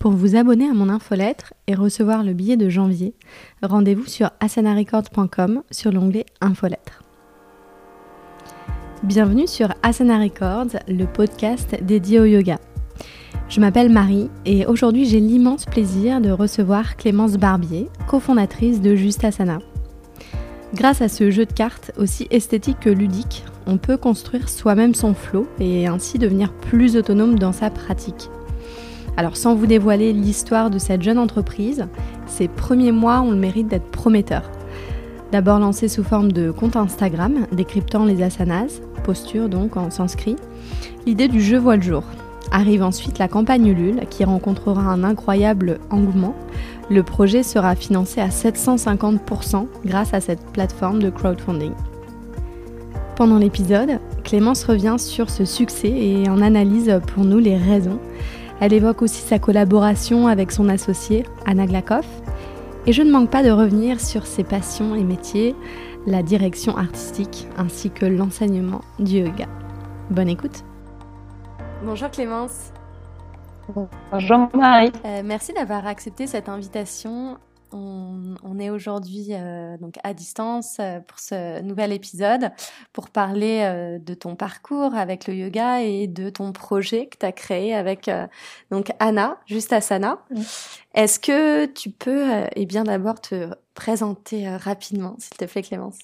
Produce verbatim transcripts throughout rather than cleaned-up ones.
Pour vous abonner à mon infolettre et recevoir le billet de janvier, rendez-vous sur asana records point com sur l'onglet infolettre. Bienvenue sur Asana Records, le podcast dédié au yoga. Je m'appelle Marie et aujourd'hui j'ai l'immense plaisir de recevoir Clémence Barbier, cofondatrice de Just Asana. Grâce à ce jeu de cartes aussi esthétique que ludique, on peut construire soi-même son flow et ainsi devenir plus autonome dans sa pratique. Alors sans vous dévoiler l'histoire de cette jeune entreprise, ses premiers mois ont le mérite d'être prometteurs. D'abord lancée sous forme de compte Instagram, décryptant les asanas, postures donc en sanskrit, l'idée du jeu voit le jour. Arrive ensuite la campagne Ulule qui rencontrera un incroyable engouement. Le projet sera financé à sept cent cinquante pour cent grâce à cette plateforme de crowdfunding. Pendant l'épisode, Clémence revient sur ce succès et en analyse pour nous les raisons. Elle évoque aussi sa collaboration avec son associée, Anna Glazkoff. Et je ne manque pas de revenir sur ses passions et métiers, la direction artistique ainsi que l'enseignement du yoga. Bonne écoute. Bonjour Clémence. Bonjour Marie. Euh, merci d'avoir accepté cette invitation. On, on est aujourd'hui euh, donc à distance euh, pour ce nouvel épisode pour parler euh, de ton parcours avec le yoga et de ton projet que tu as créé avec euh, donc Anna, Just Asana. Mmh. Est-ce que tu peux euh, eh bien d'abord te présenter euh, rapidement, s'il te plaît Clémence?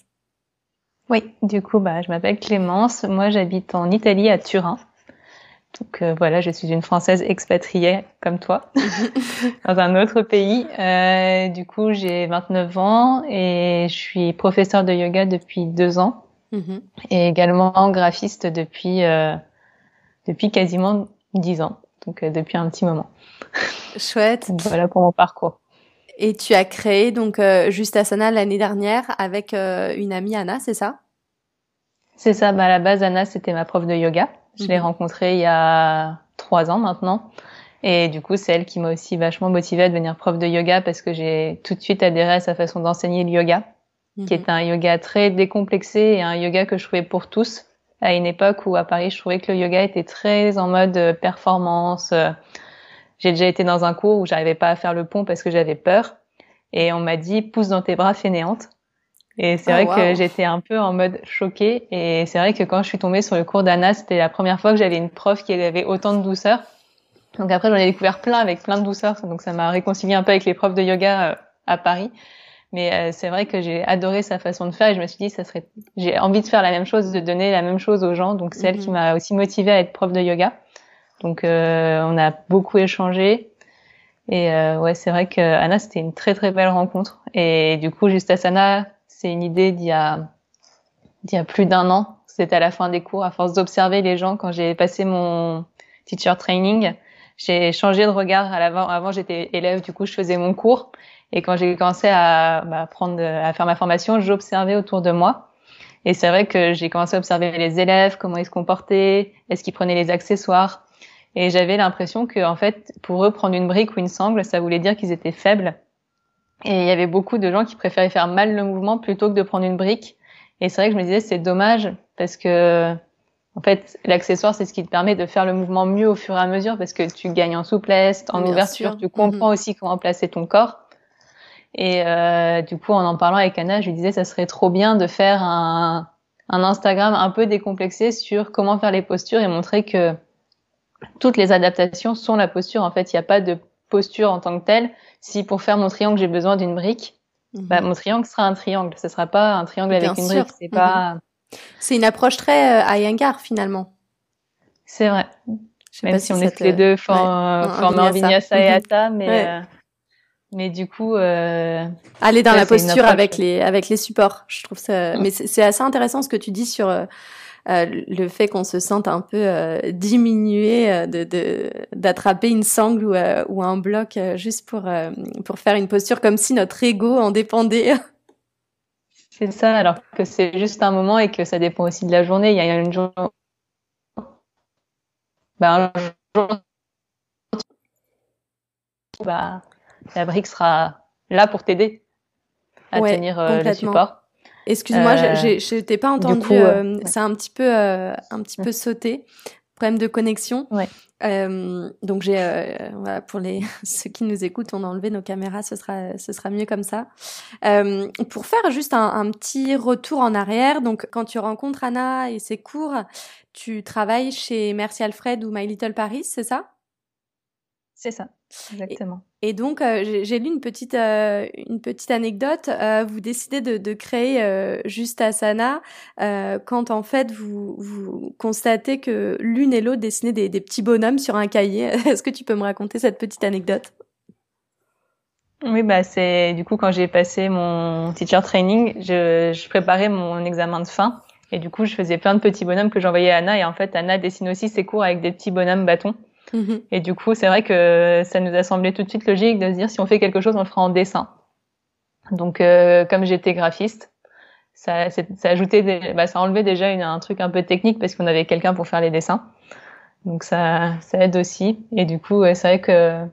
Oui, du coup bah, je m'appelle Clémence, moi j'habite en Italie à Turin. Donc euh, voilà, je suis une Française expatriée comme toi, dans un autre pays. Euh, du coup, j'ai vingt-neuf ans et je suis professeure de yoga depuis deux ans mm-hmm. et également graphiste depuis euh, depuis quasiment dix ans, donc euh, depuis un petit moment. Chouette. Donc, voilà pour mon parcours. Et tu as créé donc euh, Just Asana l'année dernière avec euh, une amie Anna, c'est ça? C'est ça. Bah à la base, Anna, c'était ma prof de yoga. Je l'ai rencontrée il y a trois ans maintenant. Et du coup, c'est elle qui m'a aussi vachement motivée à devenir prof de yoga parce que j'ai tout de suite adhéré à sa façon d'enseigner le yoga, mm-hmm. qui est un yoga très décomplexé et un yoga que je trouvais pour tous. À une époque où à Paris, je trouvais que le yoga était très en mode performance. J'ai déjà été dans un cours où j'arrivais pas à faire le pont parce que j'avais peur. Et on m'a dit « pousse dans tes bras fainéante ». Et c'est oh, vrai wow. que j'étais un peu en mode choquée. Et c'est vrai que quand je suis tombée sur le cours d'Anna, c'était la première fois que j'avais une prof qui avait autant de douceur. Donc après, j'en ai découvert plein avec plein de douceur. Donc ça m'a réconciliée un peu avec les profs de yoga à Paris. Mais c'est vrai que j'ai adoré sa façon de faire. Et je me suis dit, ça serait, j'ai envie de faire la même chose, de donner la même chose aux gens. Donc c'est mm-hmm. elle qui m'a aussi motivée à être prof de yoga. Donc euh, on a beaucoup échangé. Et euh, ouais, c'est vrai que Anna, c'était une très très belle rencontre. Et du coup, Just Asana, c'est une idée d'il y a, d'il y a plus d'un an. C'était à la fin des cours, à force d'observer les gens. Quand j'ai passé mon teacher training, j'ai changé de regard. À l'avant, avant, j'étais élève, du coup, je faisais mon cours. Et quand j'ai commencé à, bah, prendre, à faire ma formation, j'observais autour de moi. Et c'est vrai que j'ai commencé à observer les élèves, comment ils se comportaient, est-ce qu'ils prenaient les accessoires. Et j'avais l'impression que, en fait, pour eux, prendre une brique ou une sangle, ça voulait dire qu'ils étaient faibles. Et il y avait beaucoup de gens qui préféraient faire mal le mouvement plutôt que de prendre une brique. Et c'est vrai que je me disais, c'est dommage parce que, en fait, l'accessoire, c'est ce qui te permet de faire le mouvement mieux au fur et à mesure parce que tu gagnes en souplesse, en Bien ouverture, sûr. Tu comprends mmh. aussi comment placer ton corps. Et euh, du coup, en en parlant avec Anna, je lui disais, ça serait trop bien de faire un, un Instagram un peu décomplexé sur comment faire les postures et montrer que toutes les adaptations sont la posture. En fait, il n'y a pas de posture en tant que telle. Si pour faire mon triangle j'ai besoin d'une brique, mmh. bah mon triangle sera un triangle, ce sera pas un triangle Bien avec une sûr. brique, c'est mmh. pas c'est une approche très euh, Iyengar finalement. C'est vrai. J'sais Même si, si on est tous te... les deux for... ouais. formés en vinyasa et atta, mais ouais. euh... mais du coup euh... aller dans ouais, la posture approche... avec les avec les supports, je trouve ça mmh. mais c'est, c'est assez intéressant ce que tu dis sur euh... Euh, le fait qu'on se sente un peu euh, diminué euh, de, de d'attraper une sangle ou, euh, ou un bloc euh, juste pour euh, pour faire une posture comme si notre ego en dépendait. C'est ça, alors que c'est juste un moment et que ça dépend aussi de la journée. Il y a une journée, bah, un jour... bah la brique sera là pour t'aider à ouais, tenir euh, le support. Excuse-moi, euh, je, je, je t'ai pas entendu. Coup, euh, euh, ouais. Ça a un petit peu, euh, un petit peu sauté. problème de connexion. Ouais. Euh, donc j'ai euh, voilà, pour les ceux qui nous écoutent, on a enlevé nos caméras, ce sera ce sera mieux comme ça. Euh, pour faire juste un, un petit retour en arrière, donc quand tu rencontres Anna et ses cours, tu travailles chez Merci Alfred ou My Little Paris, c'est ça ? C'est ça, exactement. Et, et donc euh, j'ai, j'ai lu une petite euh, une petite anecdote. Euh, vous décidez de, de créer euh, Just Asana euh, quand en fait vous vous constatez que l'une et l'autre dessinaient des, des petits bonhommes sur un cahier. Est-ce que tu peux me raconter cette petite anecdote ? Oui, bah c'est du coup quand j'ai passé mon teacher training, je, je préparais mon examen de fin et du coup je faisais plein de petits bonhommes que j'envoyais à Anna et en fait Anna dessine aussi ses cours avec des petits bonhommes bâtons. Mmh. Et du coup, c'est vrai que ça nous a semblé tout de suite logique de se dire si on fait quelque chose, on le fera en dessin. Donc, euh, comme j'étais graphiste, ça, c'est, ça ajoutait, des, bah, ça enlevait déjà une, un truc un peu technique parce qu'on avait quelqu'un pour faire les dessins. Donc ça, ça aide aussi. Et du coup, c'est vrai que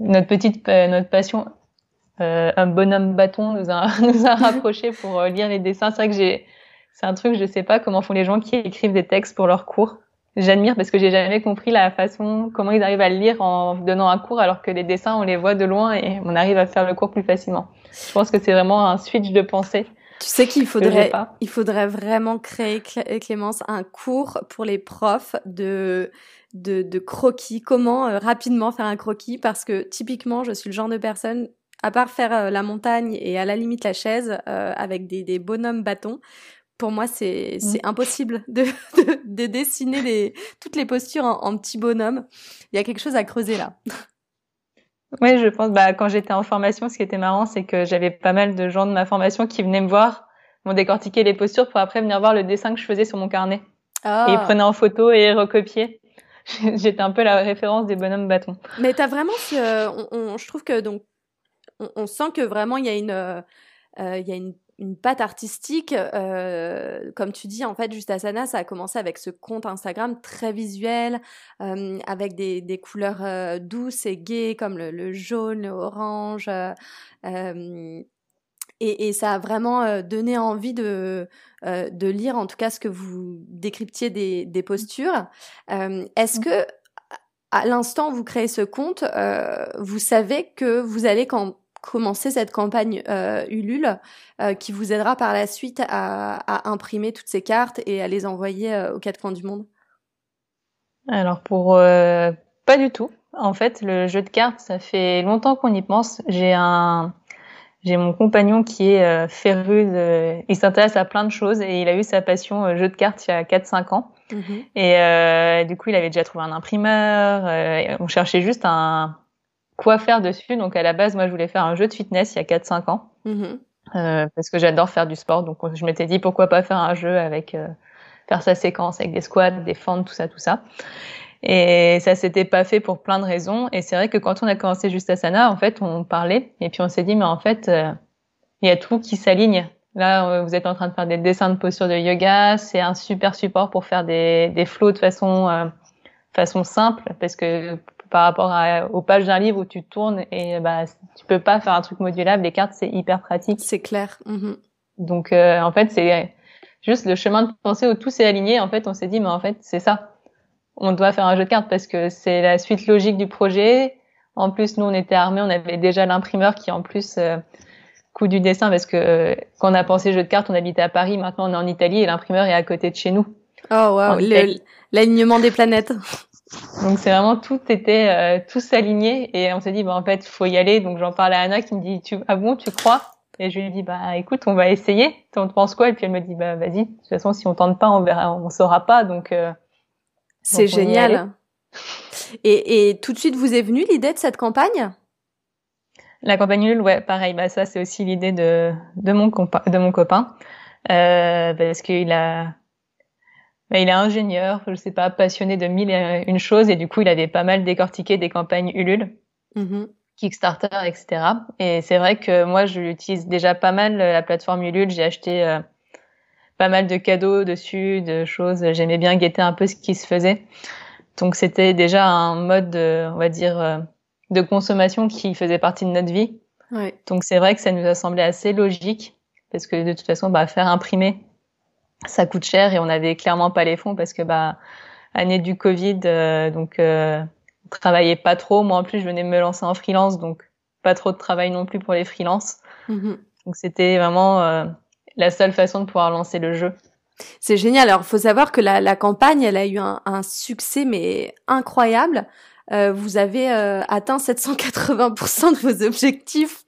notre petite, notre passion, euh, un bonhomme bâton nous a, nous a rapprochés pour lire les dessins. C'est vrai que j'ai, c'est un truc, je sais pas comment font les gens qui écrivent des textes pour leurs cours. J'admire parce que j'ai jamais compris la façon, comment ils arrivent à le lire en donnant un cours alors que les dessins, on les voit de loin et on arrive à faire le cours plus facilement. Je pense que c'est vraiment un switch de pensée. Tu sais qu'il faudrait, il faudrait vraiment créer, Clémence, un cours pour les profs de, de, de croquis. Comment euh, rapidement faire un croquis? Parce que typiquement, je suis le genre de personne, à part faire euh, la montagne et à la limite la chaise, euh, avec des, des bonhommes bâtons. Pour moi, c'est, c'est impossible de, de, de dessiner les, toutes les postures en, en petits bonhommes. Il y a quelque chose à creuser là. Oui, je pense. Bah, quand j'étais en formation, ce qui était marrant, c'est que j'avais pas mal de gens de ma formation qui venaient me voir, m'ont décortiqué les postures pour après venir voir le dessin que je faisais sur mon carnet. Oh. Et ils prenaient en photo et recopiaient. J'étais un peu la référence des bonhommes bâtons. Mais t'as vraiment ce... On, on, je trouve que donc on, on sent que vraiment il y a une... Euh, il y a une une patte artistique, euh, comme tu dis, en fait, Just Asana, ça a commencé avec ce compte Instagram très visuel, euh, avec des, des couleurs euh, douces et gaies, comme le, le jaune, le orange, euh, euh, et, et ça a vraiment donné envie de, euh, de lire, en tout cas, ce que vous décryptiez des, des postures. Euh, est-ce que, à l'instant où vous créez ce compte, euh, vous savez que vous allez quand commencer cette campagne euh, Ulule euh, qui vous aidera par la suite à, à imprimer toutes ces cartes et à les envoyer euh, aux quatre coins du monde? Alors pour euh, pas du tout. En fait, le jeu de cartes, ça fait longtemps qu'on y pense. J'ai un j'ai mon compagnon qui est euh, féru de... il s'intéresse à plein de choses et il a eu sa passion euh, jeu de cartes il y a quatre cinq ans. Mmh. Et euh, du coup, il avait déjà trouvé un imprimeur, euh, on cherchait juste un quoi faire dessus. Donc à la base, moi je voulais faire un jeu de fitness il y a quatre cinq ans, mm-hmm. euh, parce que j'adore faire du sport, donc je m'étais dit pourquoi pas faire un jeu avec euh, faire sa séquence avec des squats, des fentes, tout ça tout ça, et ça s'était pas fait pour plein de raisons. Et c'est vrai que quand on a commencé Just Asana, en fait on parlait et puis on s'est dit mais en fait il euh, y a tout qui s'aligne là. Vous êtes en train de faire des dessins de postures de yoga, c'est un super support pour faire des des flows de façon euh, façon simple, parce que par rapport à, aux pages d'un livre où tu tournes et bah tu peux pas faire un truc modulable. Les cartes, c'est hyper pratique. C'est clair. Mmh. Donc euh, en fait c'est juste le chemin de pensée où tout s'est aligné. En fait on s'est dit mais en fait c'est ça. On doit faire un jeu de cartes parce que c'est la suite logique du projet. En plus nous on était armés, on avait déjà l'imprimeur qui en plus euh, coût du dessin, parce que euh, quand on a pensé jeu de cartes on habitait à Paris, maintenant on est en Italie et l'imprimeur est à côté de chez nous. Oh waouh, l'alignement des planètes. Donc c'est vraiment tout était euh, tout s'alignait et on s'est dit bah en fait faut y aller. Donc j'en parle à Anna qui me dit tu ah bon tu crois, et je lui dis bah écoute on va essayer, on te pense quoi, et puis elle me dit bah vas-y, de toute façon si on tente pas on verra, on saura pas. Donc euh, c'est donc génial. Et et tout de suite vous est venue l'idée de cette campagne, la campagne Ulule? Ouais pareil, bah ça c'est aussi l'idée de de mon compa- de mon copain euh, parce qu'il a il est ingénieur, je sais pas, passionné de mille et une choses, et du coup, il avait pas mal décortiqué des campagnes Ulule, mmh. Kickstarter, et cetera. Et c'est vrai que moi, je l'utilise déjà pas mal, la plateforme Ulule. J'ai acheté euh, pas mal de cadeaux dessus, de choses. J'aimais bien guetter un peu ce qui se faisait. Donc, c'était déjà un mode, de, on va dire, de consommation qui faisait partie de notre vie. Ouais. Donc, c'est vrai que ça nous a semblé assez logique, parce que de toute façon, bah, faire imprimer, ça coûte cher et on n'avait clairement pas les fonds parce que bah année du Covid, euh, donc euh, on travaillait pas trop. Moi en plus je venais me lancer en freelance, donc pas trop de travail non plus pour les freelances. Mmh. Donc c'était vraiment euh, la seule façon de pouvoir lancer le jeu. C'est génial. Alors faut savoir que la, la campagne, elle a eu un, un succès mais incroyable. Euh, vous avez euh, atteint sept cent quatre-vingts pour cent de vos objectifs.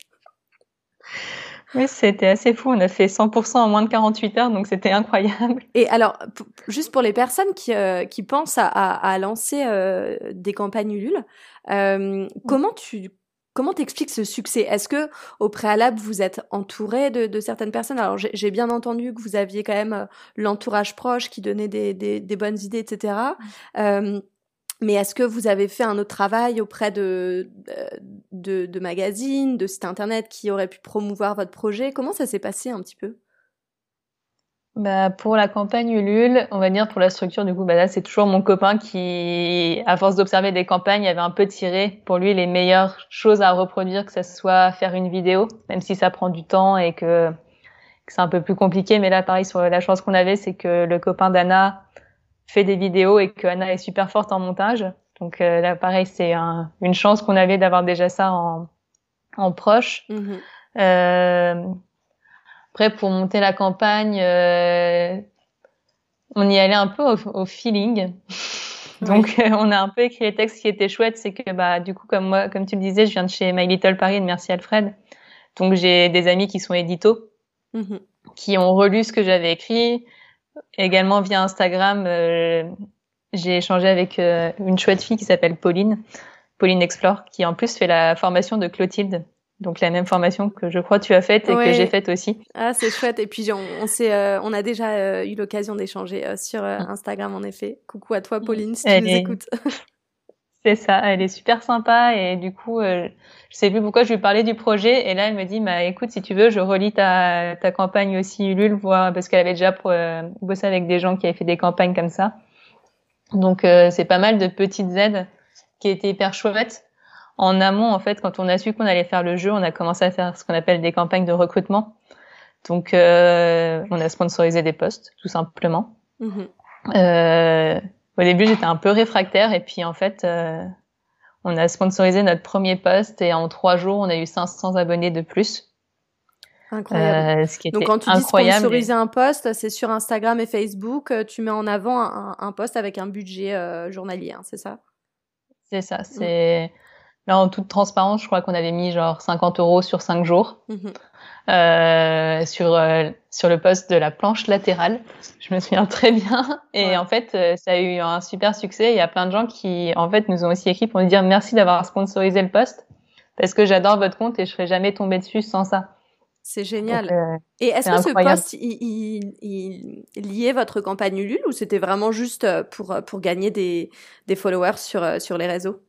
Oui, c'était assez fou. On a fait cent pour cent en moins de quarante-huit heures, donc c'était incroyable. Et alors, p- juste pour les personnes qui, euh, qui pensent à, à, à lancer euh, des campagnes Ulule, euh, comment tu comment t'expliques ce succès ? Est-ce que au préalable vous êtes entouré de, de certaines personnes ? Alors j'ai, j'ai bien entendu que vous aviez quand même euh, l'entourage proche qui donnait des, des, des bonnes idées, et cetera. Euh, Mais est-ce que vous avez fait un autre travail auprès de, de, de magazines, de sites internet qui auraient pu promouvoir votre projet ? Comment ça s'est passé un petit peu ? Bah, pour la campagne Ulule, on va dire pour la structure, du coup, bah là, c'est toujours mon copain qui, à force d'observer des campagnes, avait un peu tiré pour lui les meilleures choses à reproduire, que ça soit faire une vidéo, même si ça prend du temps et que, que c'est un peu plus compliqué. Mais là, pareil, sur la chance qu'on avait, c'est que le copain d'Anna fait des vidéos et que Anna est super forte en montage. Donc euh, là, pareil, c'est un, une chance qu'on avait d'avoir déjà ça en, en proche. Mmh. Euh, après, pour monter la campagne, euh, on y allait un peu au, au feeling. Ouais. Donc, euh, on a un peu écrit les textes. Ce qui était chouette, c'est que bah du coup, comme moi, comme tu le disais, je viens de chez My Little Paris et de Merci Alfred. Donc, j'ai des amis qui sont éditos, mmh. qui ont relu ce que j'avais écrit. Également via Instagram, euh, j'ai échangé avec euh, une chouette fille qui s'appelle Pauline, Pauline Explore, qui en plus fait la formation de Clotilde. Donc la même formation que je crois tu as faite et ouais. que j'ai faite aussi. Ah c'est chouette. Et puis on, on s'est, euh, on a déjà euh, eu l'occasion d'échanger euh, sur euh, Instagram en effet. Coucou à toi Pauline si elle tu nous est... écoutes. C'est ça, elle est super sympa et du coup, euh, je sais plus pourquoi je lui parlais du projet et là elle me dit bah écoute si tu veux je relis ta ta campagne aussi Ulule voir parce qu'elle avait déjà pour, euh, bossé avec des gens qui avaient fait des campagnes comme ça. Donc euh, c'est pas mal de petites aides qui étaient hyper chouettes. En amont en fait quand on a su qu'on allait faire le jeu, on a commencé à faire ce qu'on appelle des campagnes de recrutement. Donc euh, on a sponsorisé des postes tout simplement. Mm-hmm. Euh Au début, j'étais un peu réfractaire et puis en fait, euh, on a sponsorisé notre premier post et en trois jours, on a eu cinq cents abonnés de plus. Incroyable. Euh, ce qui était Donc quand tu dis sponsoriser et... un post, c'est sur Instagram et Facebook, tu mets en avant un, un post avec un budget euh, journalier, hein, c'est ça ? C'est ça. C'est mmh. Là, en toute transparence, je crois qu'on avait mis genre cinquante euros sur cinq jours. Mmh. Euh, sur euh, sur le poste de la planche latérale, je me souviens très bien. Et ouais. en fait, euh, ça a eu un super succès. Il y a plein de gens qui, en fait, nous ont aussi écrit pour nous dire merci d'avoir sponsorisé le poste parce que j'adore votre compte et je serais jamais tombée dessus sans ça. C'est génial. Donc, euh, et est-ce que incroyable. ce poste il, il, il liait votre campagne Ulule ou c'était vraiment juste pour pour gagner des des followers sur sur les réseaux?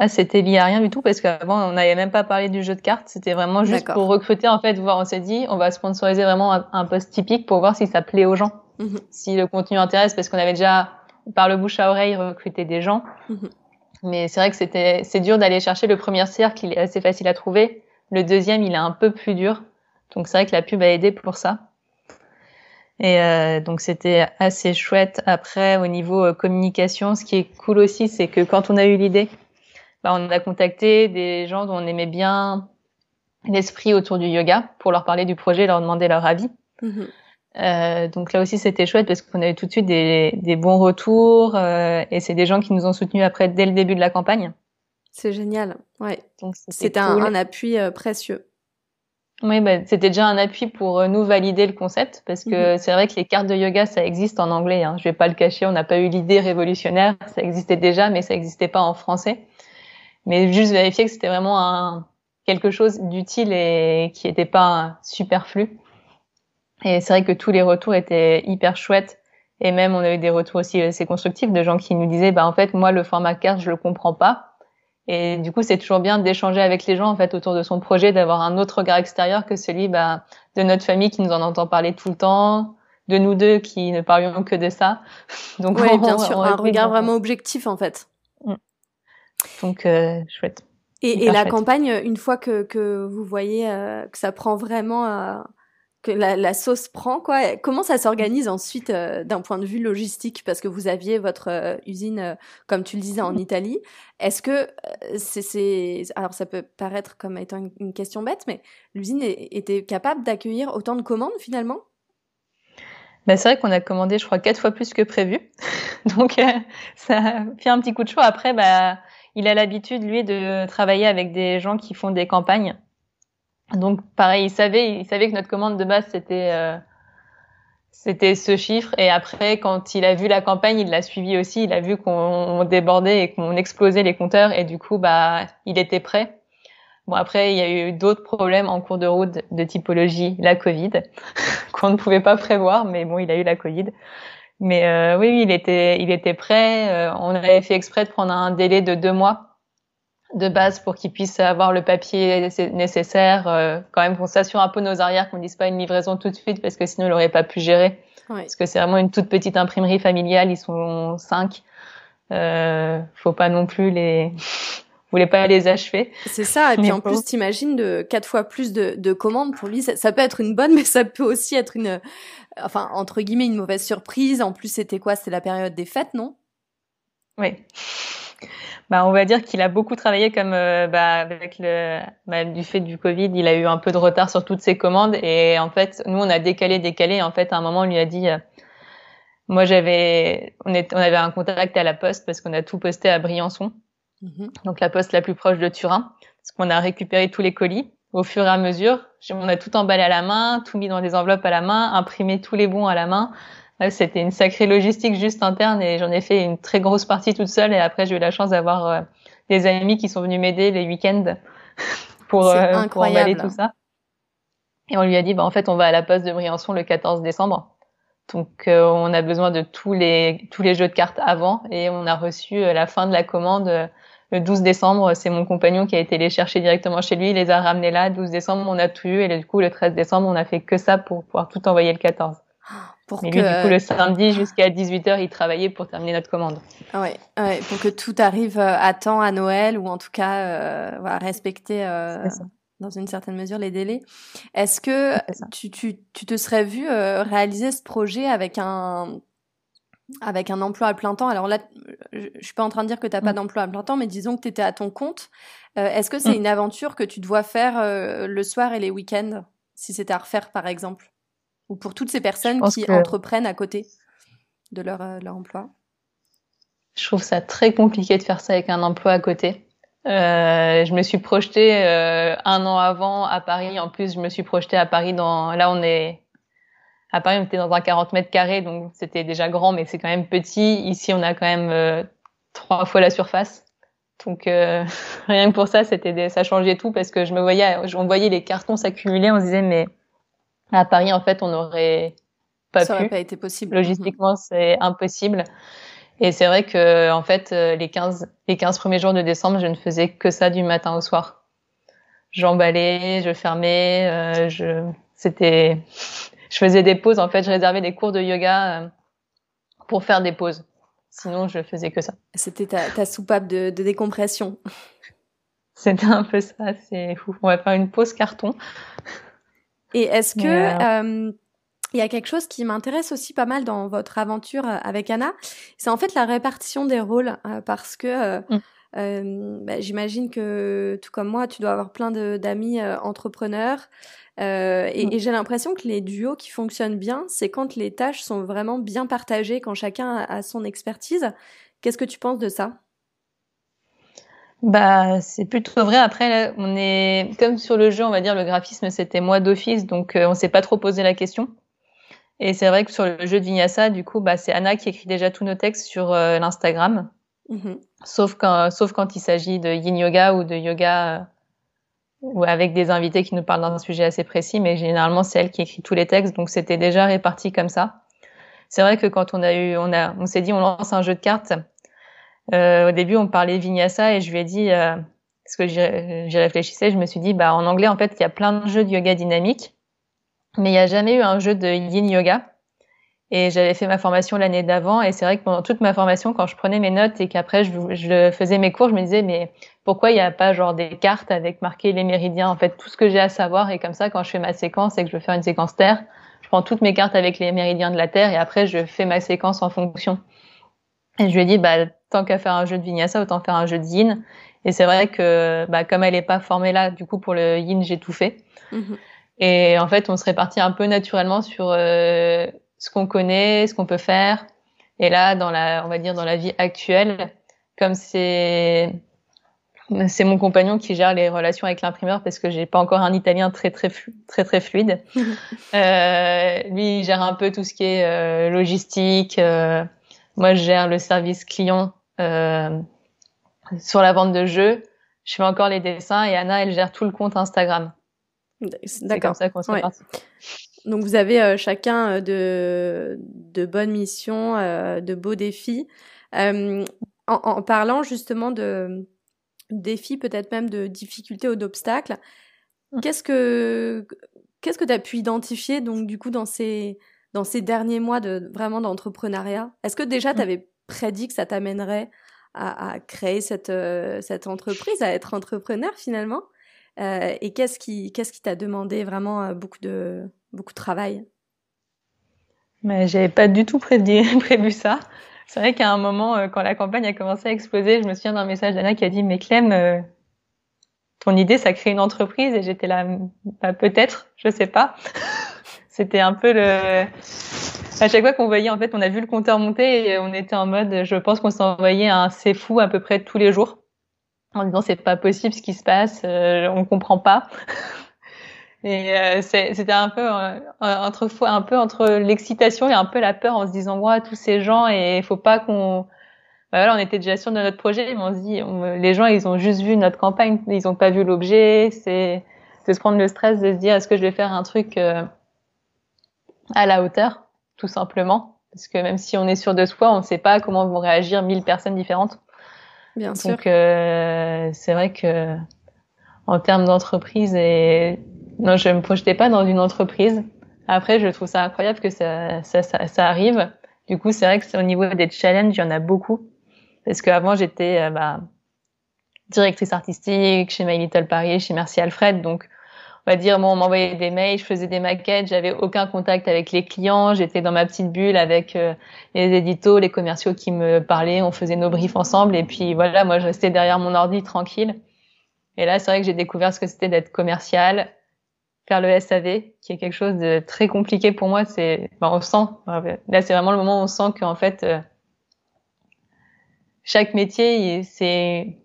Ah, c'était lié à rien du tout parce qu'avant on n'avait même pas parlé du jeu de cartes, c'était vraiment juste D'accord. pour recruter en fait, voir, on s'est dit on va sponsoriser vraiment un, un poste typique pour voir si ça plaît aux gens, mm-hmm. si le contenu intéresse parce qu'on avait déjà par le bouche à oreille recruté des gens. Mm-hmm. Mais c'est vrai que c'était c'est dur d'aller chercher le premier cercle, il est assez facile à trouver, le deuxième, il est un peu plus dur. Donc c'est vrai que la pub a aidé pour ça. Et euh, donc c'était assez chouette. Après au niveau euh, communication, ce qui est cool aussi c'est que quand on a eu l'idée bah, on a contacté des gens dont on aimait bien l'esprit autour du yoga pour leur parler du projet et leur demander leur avis. Mmh. Euh, donc là aussi, c'était chouette parce qu'on a eu tout de suite des, des bons retours euh, et c'est des gens qui nous ont soutenus après dès le début de la campagne. C'est génial, ouais. Donc, c'est cool. un, un appui euh, précieux. Oui, bah, c'était déjà un appui pour euh, nous valider le concept parce que mmh. c'est vrai que les cartes de yoga, ça existe en anglais. Hein, je vais pas le cacher, on n'a pas eu l'idée révolutionnaire. Ça existait déjà, mais ça n'existait pas en français. Mais juste vérifier que c'était vraiment un, quelque chose d'utile et qui n'était pas superflu. Et c'est vrai que tous les retours étaient hyper chouettes. Et même, on a eu des retours aussi assez constructifs de gens qui nous disaient, bah, en fait, moi, le format carte, je le comprends pas. Et du coup, c'est toujours bien d'échanger avec les gens, en fait, autour de son projet, d'avoir un autre regard extérieur que celui, bah, de notre famille qui nous en entend parler tout le temps, de nous deux qui ne parlions que de ça. Donc, ouais, on, bien sûr, on, on un regard vraiment objectif, en fait. Mm. Donc, euh, chouette. Et, et la chouette. campagne, une fois que, que vous voyez euh, que ça prend vraiment euh, que la, la sauce prend, quoi. Comment ça s'organise ensuite euh, d'un point de vue logistique? Parce que vous aviez votre euh, usine, euh, comme tu le disais, en Italie. Est-ce que euh, c'est, c'est... Alors, ça peut paraître comme étant une, une question bête, mais l'usine est, était capable d'accueillir autant de commandes, finalement? Ben, c'est vrai qu'on a commandé, je crois, quatre fois plus que prévu. Donc, euh, ça fait un petit coup de chaud. Après, ben, il a l'habitude, lui, de travailler avec des gens qui font des campagnes. Donc, pareil, il savait, il savait que notre commande de base, c'était, euh, c'était ce chiffre. Et après, quand il a vu la campagne, il l'a suivi aussi. Il a vu qu'on débordait et qu'on explosait les compteurs. Et du coup, bah, il était prêt. Bon, après, il y a eu d'autres problèmes en cours de route de typologie, la Covid, qu'on ne pouvait pas prévoir. Mais bon, il a eu la Covid. Mais euh, oui, il était, il était prêt. Euh, on avait fait exprès de prendre un délai de deux mois. De base pour qu'ils puissent avoir le papier nécessaire, euh, quand même qu'on s'assure un peu nos arrières, qu'on ne dise pas une livraison tout de suite parce que sinon ils n'auraient pas pu gérer. Oui. Parce que c'est vraiment une toute petite imprimerie familiale, ils sont cinq. Euh, faut pas non plus les, vous voulez pas les achever. C'est ça. Et puis mais en bon. Plus, t'imagines de quatre fois plus de, de commandes pour lui. Ça, ça peut être une bonne, mais ça peut aussi être une, enfin entre guillemets une mauvaise surprise. En plus, c'était quoi? C'était la période des fêtes, non? Oui. Bah, on va dire qu'il a beaucoup travaillé comme euh, bah, avec le bah, du fait du Covid, il a eu un peu de retard sur toutes ses commandes et en fait nous on a décalé, décalé. En fait à un moment on lui a dit, euh, moi j'avais, on, est, on avait un contact à la poste parce qu'on a tout posté à Briançon, mm-hmm. donc la poste la plus proche de Turin, parce qu'on a récupéré tous les colis au fur et à mesure. On a tout emballé à la main, tout mis dans des enveloppes à la main, imprimé tous les bons à la main. C'était une sacrée logistique juste interne et j'en ai fait une très grosse partie toute seule et après j'ai eu la chance d'avoir euh, des amis qui sont venus m'aider les week-ends pour, euh, pour emballer tout ça. Et on lui a dit bah en fait on va à la poste de Briançon le quatorze décembre. Donc euh, on a besoin de tous les tous les jeux de cartes avant et on a reçu euh, la fin de la commande euh, le douze décembre, c'est mon compagnon qui a été les chercher directement chez lui, il les a ramenés là, douze décembre, on a tout eu et du coup le treize décembre, on a fait que ça pour pouvoir tout envoyer le quatorze. Pour mais que... lui, du coup, le samedi jusqu'à dix-huit heures, il travaillait pour terminer notre commande. Ouais, ouais, pour que tout arrive à temps à Noël ou en tout cas euh, voilà, respecter euh, dans une certaine mesure les délais. Est-ce que tu, tu, tu te serais vu euh, réaliser ce projet avec un, avec un emploi à plein temps? Alors là, je suis pas en train de dire que tu n'as mmh. pas d'emploi à plein temps, mais disons que tu étais à ton compte. Euh, est-ce que c'est mmh. une aventure que tu dois faire euh, le soir et les week-ends, si c'était à refaire par exemple? Ou pour toutes ces personnes qui que... entreprennent à côté de leur, euh, leur emploi? Je trouve ça très compliqué de faire ça avec un emploi à côté. Euh, je me suis projetée euh, un an avant à Paris. En plus, je me suis projetée à Paris dans... Là, on est... À Paris, on était dans un quarante mètres carrés, donc c'était déjà grand, mais c'est quand même petit. Ici, on a quand même euh, trois fois la surface. Donc, euh, rien que pour ça, c'était des... ça changeait tout parce que je me voyais... On voyait les cartons s'accumuler, on se disait, mais... À Paris, en fait, on n'aurait pas ça pu. Ça n'aurait pas été possible. Logistiquement, mmh. c'est impossible. Et c'est vrai que, en fait, les quinze, les quinze premiers jours de décembre, je ne faisais que ça du matin au soir. J'emballais, je fermais, euh, je, c'était, je faisais des pauses. En fait, je réservais des cours de yoga euh, pour faire des pauses. Sinon, je faisais que ça. C'était ta, ta soupape de, de décompression. C'était un peu ça. C'est fou. On va faire une pause carton. Et est-ce que euh, y a quelque chose qui m'intéresse aussi pas mal dans votre aventure avec Anna, c'est en fait la répartition des rôles, euh, parce que euh, mmh. euh, bah, j'imagine que tout comme moi, tu dois avoir plein de, d'amis euh, entrepreneurs, euh, et, mmh. et j'ai l'impression que les duos qui fonctionnent bien, c'est quand les tâches sont vraiment bien partagées, quand chacun a, a son expertise. Qu'est-ce que tu penses de ça ? Bah, c'est plutôt vrai. Après, là, on est comme sur le jeu, on va dire le graphisme, c'était moi d'office, donc euh, on s'est pas trop posé la question. Et c'est vrai que sur le jeu de Vinyasa, du coup, bah c'est Anna qui écrit déjà tous nos textes sur euh, l'Instagram, mm-hmm. sauf quand, sauf quand il s'agit de Yin Yoga ou de yoga euh, ou avec des invités qui nous parlent d'un sujet assez précis, mais généralement c'est elle qui écrit tous les textes, donc c'était déjà réparti comme ça. C'est vrai que quand on a eu, on a, on s'est dit, on lance un jeu de cartes. Euh, au début, on parlait vinyasa et je lui ai dit, euh, parce que j'y, j'y réfléchissais, je me suis dit, bah, en anglais, en fait, il y a plein de jeux de yoga dynamique, mais il n'y a jamais eu un jeu de yin yoga. Et j'avais fait ma formation l'année d'avant, et c'est vrai que pendant toute ma formation, quand je prenais mes notes et qu'après je, je faisais mes cours, je me disais mais pourquoi il n'y a pas genre des cartes avec marqué les méridiens, en fait tout ce que j'ai à savoir, et comme ça quand je fais ma séquence et que je veux faire une séquence Terre, je prends toutes mes cartes avec les méridiens de la Terre et après je fais ma séquence en fonction. Et je lui ai dit bah tant qu'à faire un jeu de vinyasa, autant faire un jeu de yin. Et c'est vrai que bah comme elle n'est pas formée là, du coup pour le yin j'ai tout fait. Mmh. Et en fait on se répartit un peu naturellement sur euh, ce qu'on connaît, ce qu'on peut faire. Et là, dans la, on va dire dans la vie actuelle, comme c'est c'est mon compagnon qui gère les relations avec l'imprimeur parce que j'ai pas encore un italien très très flu, très très fluide. euh, lui il gère un peu tout ce qui est euh, logistique. Euh, moi, je gère le service client euh, sur la vente de jeux. Je fais encore les dessins et Anna, elle gère tout le compte Instagram. D'accord. C'est comme ça qu'on se répartit. Ouais. Donc, vous avez euh, chacun de, de bonnes missions, euh, de beaux défis. Euh, en, en parlant justement de défis, peut-être même de difficultés ou d'obstacles, qu'est-ce que qu'est-ce que tu as pu identifier donc du coup dans ces dans ces derniers mois de vraiment d'entrepreneuriat? Est-ce que déjà tu avais prédit que ça t'amènerait à, à créer cette euh, cette entreprise, à être entrepreneur finalement? Euh, et qu'est-ce qui qu'est-ce qui t'a demandé vraiment euh, beaucoup de beaucoup de travail? Mais j'avais pas du tout prédit, prévu ça. C'est vrai qu'à un moment, euh, quand la campagne a commencé à exploser, je me souviens d'un message d'Anna qui a dit « Mais Clem, euh, ton idée, ça crée une entreprise ?» Et j'étais là bah, « Peut-être, je sais pas. » C'était un peu le... À chaque fois qu'on voyait, en fait, on a vu le compteur monter et on était en mode, je pense qu'on s'envoyait un « c'est fou » à peu près tous les jours. En disant « c'est pas possible ce qui se passe, euh, on comprend pas. » Et euh, c'est, c'était un peu euh, entre un peu entre l'excitation et un peu la peur en se disant waouh ouais, tous ces gens et faut pas qu'on ben voilà on était déjà sûr de notre projet mais on se dit on, les gens ils ont juste vu notre campagne ils ont pas vu l'objet c'est de se prendre le stress de se dire est-ce que je vais faire un truc euh, à la hauteur tout simplement parce que même si on est sûr de soi on sait pas comment vont réagir mille personnes différentes bien sûr donc euh, c'est vrai que en termes d'entreprise et non, je me projetais pas dans une entreprise. Après, je trouve ça incroyable que ça, ça, ça, ça arrive. Du coup, c'est vrai que au niveau des challenges, il y en a beaucoup. Parce qu'avant, j'étais euh, bah, directrice artistique chez My Little Paris, chez Merci Alfred. Donc, on va dire, bon, on m'envoyait des mails, je faisais des maquettes, j'avais aucun contact avec les clients. J'étais dans ma petite bulle avec euh, les éditos, les commerciaux qui me parlaient. On faisait nos briefs ensemble. Et puis, voilà, moi, je restais derrière mon ordi tranquille. Et là, c'est vrai que j'ai découvert ce que c'était d'être commercial. Faire le S A V, qui est quelque chose de très compliqué pour moi, c'est, ben, on sent, là, c'est vraiment le moment où on sent qu'en fait, euh, chaque métier, c'est,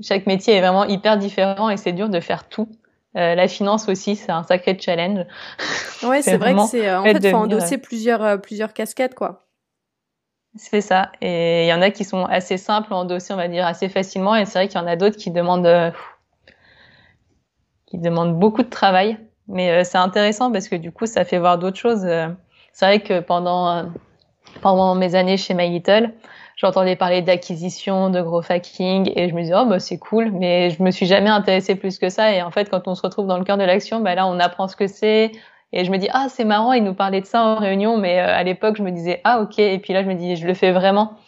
chaque métier est vraiment hyper différent et c'est dur de faire tout. Euh, la finance aussi, c'est un sacré challenge. Ouais, c'est, c'est vrai que c'est, en fait, il faut endosser plusieurs, euh, plusieurs casquettes, quoi. C'est ça. Et il y en a qui sont assez simples à endosser, on va dire, assez facilement. Et c'est vrai qu'il y en a d'autres qui demandent, euh, qui demandent beaucoup de travail. Mais euh, c'est intéressant parce que du coup, ça fait voir d'autres choses. Euh, c'est vrai que pendant euh, pendant mes années chez My Little, j'entendais parler d'acquisition, de growth hacking, et je me disais oh bah c'est cool, mais je me suis jamais intéressée plus que ça. Et en fait, quand on se retrouve dans le cœur de l'action, bah là, on apprend ce que c'est. Et je me dis ah c'est marrant, ils nous parlaient de ça en réunion, mais euh, à l'époque, je me disais ah ok. Et puis là, je me dis je le fais vraiment.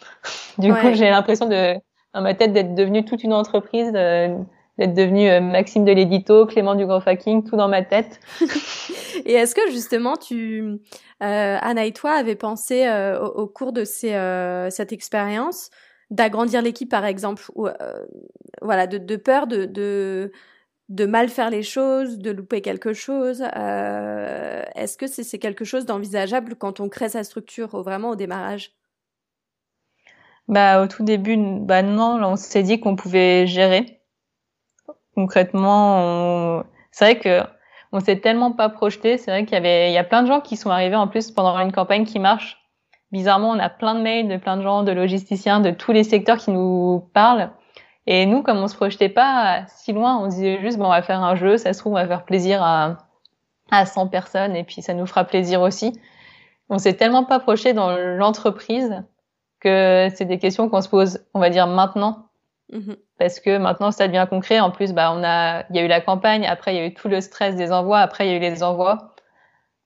Du ouais. coup, j'ai l'impression de dans ma tête d'être devenue toute une entreprise. Euh, d'être devenue euh, Maxime de l'édito, Clément du Growth Hacking, tout dans ma tête. Et est-ce que justement, tu, euh, Anna et toi, avez pensé euh, au, au cours de ces, euh, cette expérience d'agrandir l'équipe, par exemple, ou, euh, voilà, de, de peur de, de, de mal faire les choses, de louper quelque chose. Euh, est-ce que c'est, c'est quelque chose d'envisageable quand on crée sa structure, au, vraiment au démarrage ? Bah, au tout début, bah non, on s'est dit qu'on pouvait gérer. Concrètement, on... c'est vrai que on s'est tellement pas projeté. C'est vrai qu'il y avait, il y a plein de gens qui sont arrivés en plus pendant une campagne qui marche. Bizarrement, on a plein de mails de plein de gens, de logisticiens, de tous les secteurs qui nous parlent. Et nous, comme on se projetait pas si loin, on disait juste, bon, on va faire un jeu. Ça se trouve, on va faire plaisir à à cent personnes, et puis ça nous fera plaisir aussi. On s'est tellement pas projeté dans l'entreprise que c'est des questions qu'on se pose, on va dire maintenant. Mmh. Parce que maintenant ça devient concret. En plus, bah on a, il y a eu la campagne. Après, il y a eu tout le stress des envois. Après, il y a eu les envois.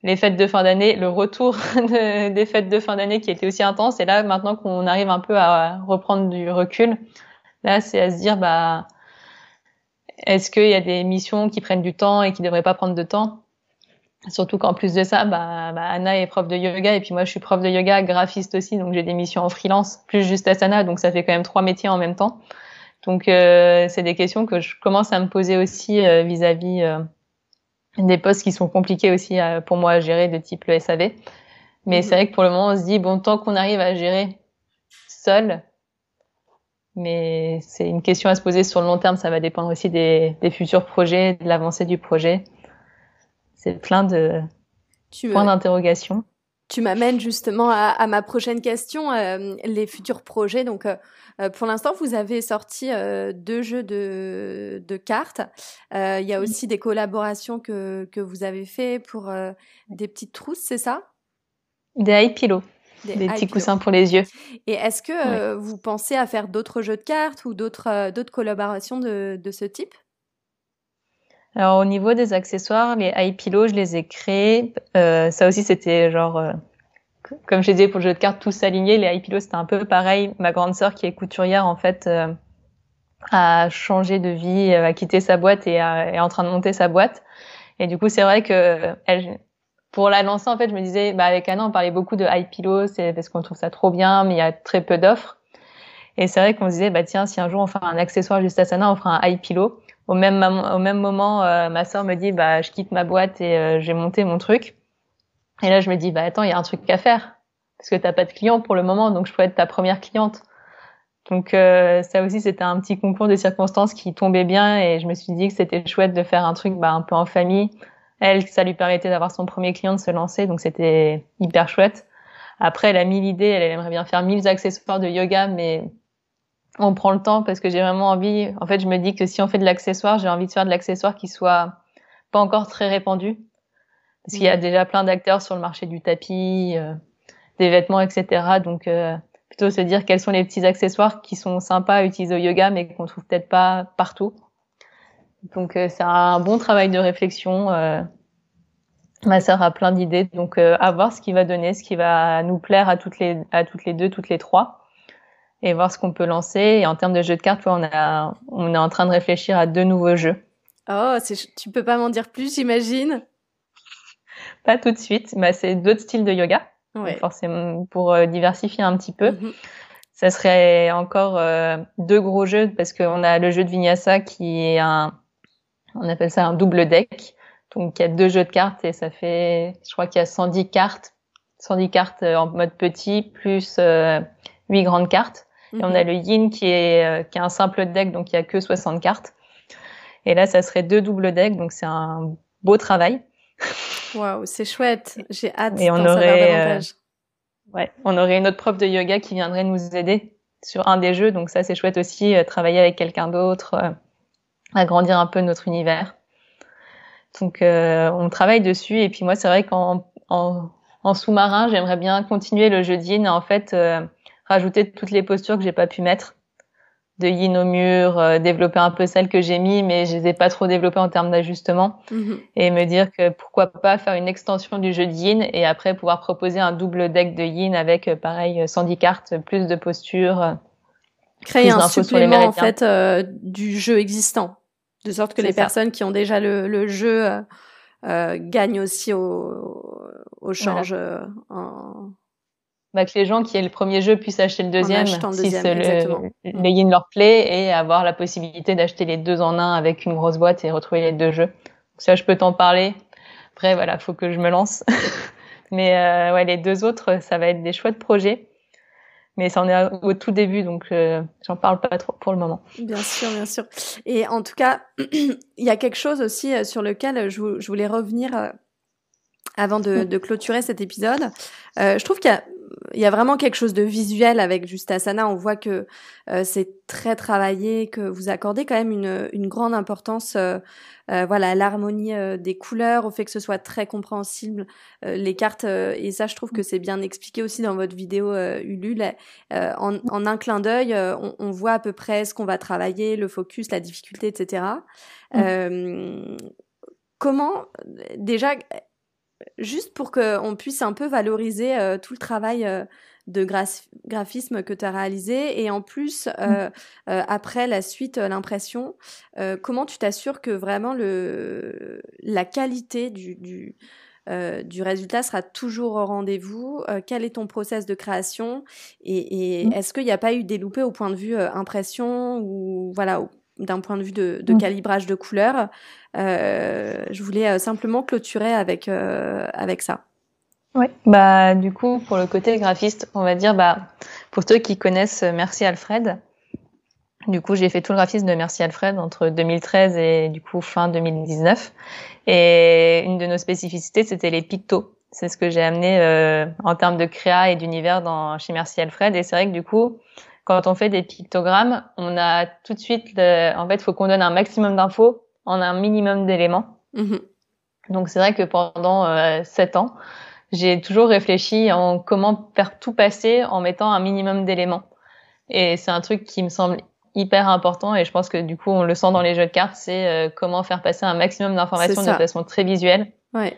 les fêtes de fin d'année, le retour de, des fêtes de fin d'année qui était aussi intense. Et là, maintenant qu'on arrive un peu à reprendre du recul, là, c'est à se dire, bah, est-ce qu'il y a des missions qui prennent du temps et qui ne devraient pas prendre de temps ? Surtout qu'en plus de ça, bah, bah, Anna est prof de yoga et puis moi, je suis prof de yoga, graphiste aussi, donc j'ai des missions en freelance, plus juste Asana, donc ça fait quand même trois métiers en même temps. Donc, euh, c'est des questions que je commence à me poser aussi euh, vis-à-vis euh, des postes qui sont compliqués aussi euh, pour moi à gérer, de type le S A V. Mais mmh. c'est vrai que pour le moment, on se dit, bon, tant qu'on arrive à gérer seul, mais c'est une question à se poser sur le long terme, ça va dépendre aussi des, des futurs projets, de l'avancée du projet. C'est plein de tu points d'interrogation. Tu m'amènes justement à, à ma prochaine question, euh, les futurs projets. Donc, euh, pour l'instant, vous avez sorti euh, deux jeux de, de cartes. Euh, il y a aussi des collaborations que, que vous avez faites pour euh, des petites trousses, c'est ça ? Des high pillows, des, des petits pillows. Coussins pour les yeux. Et est-ce que euh, ouais. vous pensez à faire d'autres jeux de cartes ou d'autres, euh, d'autres collaborations de, de ce type ? Alors, au niveau des accessoires, les high pillows, je les ai créés. Euh, ça aussi, c'était genre, euh, comme je disais, pour le jeu de cartes, tous alignés. Les high pillows, c'était un peu pareil. Ma grande sœur, qui est couturière, en fait, euh, a changé de vie, a quitté sa boîte et a, est en train de monter sa boîte. Et du coup, c'est vrai que elle, pour la lancer, en fait, je me disais, bah, avec Anna, on parlait beaucoup de high pillows, c'est parce qu'on trouve ça trop bien, mais il y a très peu d'offres. Et c'est vrai qu'on se disait, bah, tiens, si un jour on fait un accessoire juste Asana, on fera un high pillow. Au même, au même moment, euh, ma sœur me dit, bah, je quitte ma boîte et euh, j'ai monté mon truc. Et là, je me dis, bah, attends, il y a un truc à faire. Parce que t'as pas de client pour le moment, donc je peux être ta première cliente. Donc, euh, ça aussi, c'était un petit concours de circonstances qui tombait bien et je me suis dit que c'était chouette de faire un truc, bah, un peu en famille. Elle, ça lui permettait d'avoir son premier client, de se lancer, donc c'était hyper chouette. Après, elle a mille idées, elle, elle aimerait bien faire mille accessoires de yoga, mais on prend le temps parce que j'ai vraiment envie. En fait, je me dis que si on fait de l'accessoire, j'ai envie de faire de l'accessoire qui soit pas encore très répandu, parce qu'il y a déjà plein d'acteurs sur le marché du tapis, euh, des vêtements, et cetera. Donc, euh, plutôt se dire quels sont les petits accessoires qui sont sympas à utiliser au yoga, mais qu'on trouve peut-être pas partout. Donc, euh, c'est un bon travail de réflexion. Euh, ma sœur a plein d'idées, donc euh, à voir ce qui va donner, ce qui va nous plaire à toutes les, à toutes les deux, toutes les trois. Et voir ce qu'on peut lancer. Et en termes de jeux de cartes, on a, on est en train de réfléchir à deux nouveaux jeux. Oh, c'est, tu peux pas m'en dire plus, j'imagine. Pas tout de suite. Bah, c'est d'autres styles de yoga. Ouais. Forcément, pour euh, diversifier un petit peu. Mm-hmm. Ça serait encore euh, deux gros jeux, parce qu'on a le jeu de vinyasa qui est un, on appelle ça un double deck. Donc, il y a deux jeux de cartes et ça fait, je crois qu'il y a cent dix cartes. cent dix cartes en mode petit, plus euh, huit grandes cartes. Et on a le Yin qui est, euh, qui est un simple deck, donc il n'y a que soixante cartes. Et là, ça serait deux doubles decks, donc c'est un beau travail. Waouh, c'est chouette. J'ai hâte et d'en on aurait, savoir davantage. Euh, ouais, on aurait une autre prof de yoga qui viendrait nous aider sur un des jeux, donc ça, c'est chouette aussi, euh, travailler avec quelqu'un d'autre, euh, agrandir un peu notre univers. Donc, euh, on travaille dessus. Et puis moi, c'est vrai qu'en en, en sous-marin, j'aimerais bien continuer le jeu de Yin. En fait, euh, rajouter toutes les postures que j'ai pas pu mettre, de yin au mur, euh, développer un peu celles que j'ai mis, mais je les ai pas trop développées en termes d'ajustement, mm-hmm. et me dire que pourquoi pas faire une extension du jeu de yin et après pouvoir proposer un double deck de yin avec, euh, pareil, cent dix cartes, plus de postures, euh, créer plus un supplément en fait euh, du jeu existant, de sorte que C'est les ça. Personnes qui ont déjà le, le jeu euh, euh, gagnent aussi au, au change voilà. euh, en... Bah, que les gens qui aient le premier jeu puissent acheter le deuxième, si deuxième, le, le yin leur plaît, et avoir la possibilité d'acheter les deux en un avec une grosse boîte et retrouver les deux jeux. Donc ça, je peux t'en parler. Après, voilà, faut que je me lance. Mais euh, ouais, les deux autres, ça va être des chouettes projets. Mais ça en est au tout début, donc euh, j'en parle pas trop pour le moment. Bien sûr, bien sûr. Et en tout cas, il y a quelque chose aussi euh, sur lequel je, je voulais revenir euh, avant de, de clôturer cet épisode. Euh, je trouve qu'il y a Il y a vraiment quelque chose de visuel avec Just Asana. On voit que euh, c'est très travaillé, que vous accordez quand même une, une grande importance euh, euh, voilà, à l'harmonie euh, des couleurs, au fait que ce soit très compréhensible, euh, les cartes. Euh, et ça, je trouve que c'est bien expliqué aussi dans votre vidéo euh, Ulule. Euh, en, en un clin d'œil, euh, on, on voit à peu près ce qu'on va travailler, le focus, la difficulté, et cetera. Euh, mm. Comment, déjà... juste pour qu'on puisse un peu valoriser euh, tout le travail euh, de graf- graphisme que tu as réalisé. Et en plus, euh, euh, après la suite, euh, l'impression, euh, comment tu t'assures que vraiment le, la qualité du... du Euh, du résultat sera toujours au rendez-vous? Euh, quel est ton process de création? Et, et mmh. est-ce qu'il n'y a pas eu des loupés au point de vue euh, impression ou voilà, au, d'un point de vue de, de mmh. calibrage de couleurs? Euh, je voulais euh, simplement clôturer avec, euh, avec ça. Oui, bah, du coup, pour le côté graphiste, on va dire, bah, pour ceux qui connaissent Merci Alfred, du coup, j'ai fait tout le graphisme de Merci Alfred entre deux mille treize et du coup fin deux mille dix-neuf. Et une de nos spécificités, c'était les pictos. C'est ce que j'ai amené euh, en termes de créa et d'univers dans chez Merci Alfred. Et c'est vrai que du coup, quand on fait des pictogrammes, on a tout de suite, le... en fait, il faut qu'on donne un maximum d'infos en un minimum d'éléments. Mmh. Donc c'est vrai que pendant euh, sept ans, j'ai toujours réfléchi en comment faire tout passer en mettant un minimum d'éléments. Et c'est un truc qui me semble hyper important, et je pense que du coup on le sent dans les jeux de cartes, c'est euh, comment faire passer un maximum d'informations de façon très visuelle. Ouais.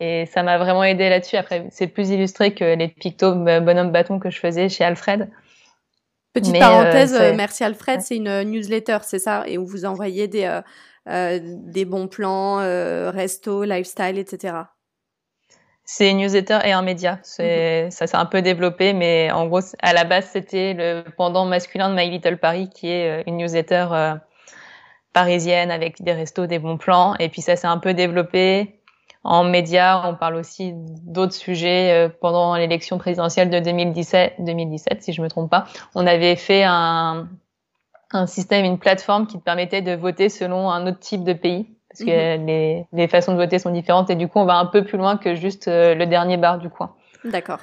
Et ça m'a vraiment aidé là-dessus. Après, c'est plus illustré que les pictos bonhomme bâton que je faisais chez Alfred. Petite Mais, parenthèse, euh, Merci Alfred, ouais. C'est une newsletter, c'est ça, et où vous envoyez des euh, euh, des bons plans, euh, resto, lifestyle, et cetera. C'est une newsletter et un média. C'est, mmh. Ça s'est un peu développé, mais en gros, à la base, c'était le pendant masculin de My Little Paris, qui est une newsletter euh, parisienne avec des restos, des bons plans. Et puis ça s'est un peu développé en média. On parle aussi d'autres sujets. Euh, pendant l'élection présidentielle de deux mille dix-sept, deux mille dix-sept, si je me trompe pas, on avait fait un, un système, une plateforme qui te permettait de voter selon un autre type de pays. Parce que mmh. les, les façons de voter sont différentes, et du coup, on va un peu plus loin que juste euh, le dernier bar du coin. D'accord.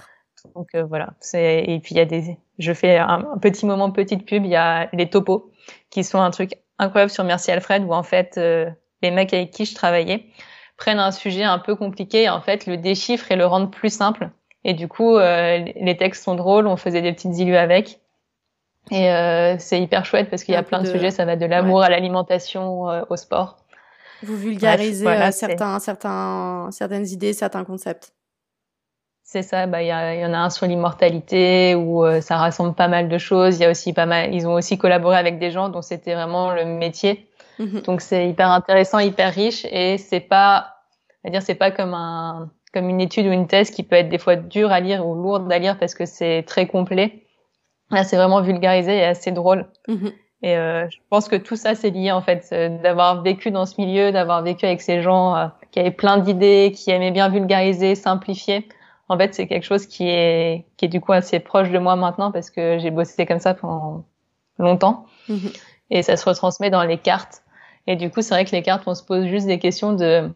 Donc euh, voilà. C'est... Et puis il y a des, je fais un, un petit moment petite pub. Il y a les topos qui sont un truc incroyable sur Merci Alfred, où en fait euh, les mecs avec qui je travaillais prennent un sujet un peu compliqué et en fait le déchiffrent et le rendent plus simple. Et du coup, euh, les textes sont drôles. On faisait des petites illus avec. Et euh, c'est hyper chouette parce qu'il y a plein de... de sujets. Ça va de l'amour ouais. à l'alimentation, euh, au sport. Vous vulgarisez Bref, voilà, certains, certains, certaines idées, certains concepts. C'est ça. Bah, il y, y en a un sur l'immortalité où euh, ça rassemble pas mal de choses. Il y a aussi pas mal. Ils ont aussi collaboré avec des gens dont c'était vraiment le métier. Mm-hmm. Donc c'est hyper intéressant, hyper riche, et c'est pas, à dire, c'est pas comme un, comme une étude ou une thèse qui peut être des fois dure à lire ou lourde à lire parce que c'est très complet. Là, c'est vraiment vulgarisé et assez drôle. Mm-hmm. Et euh, je pense que tout ça, c'est lié en fait, euh, d'avoir vécu dans ce milieu, d'avoir vécu avec ces gens euh, qui avaient plein d'idées, qui aimaient bien vulgariser, simplifier. En fait, c'est quelque chose qui est qui est du coup assez proche de moi maintenant parce que j'ai bossé comme ça pendant longtemps. Mm-hmm. Et ça se retransmet dans les cartes. Et du coup, c'est vrai que les cartes, on se pose juste des questions de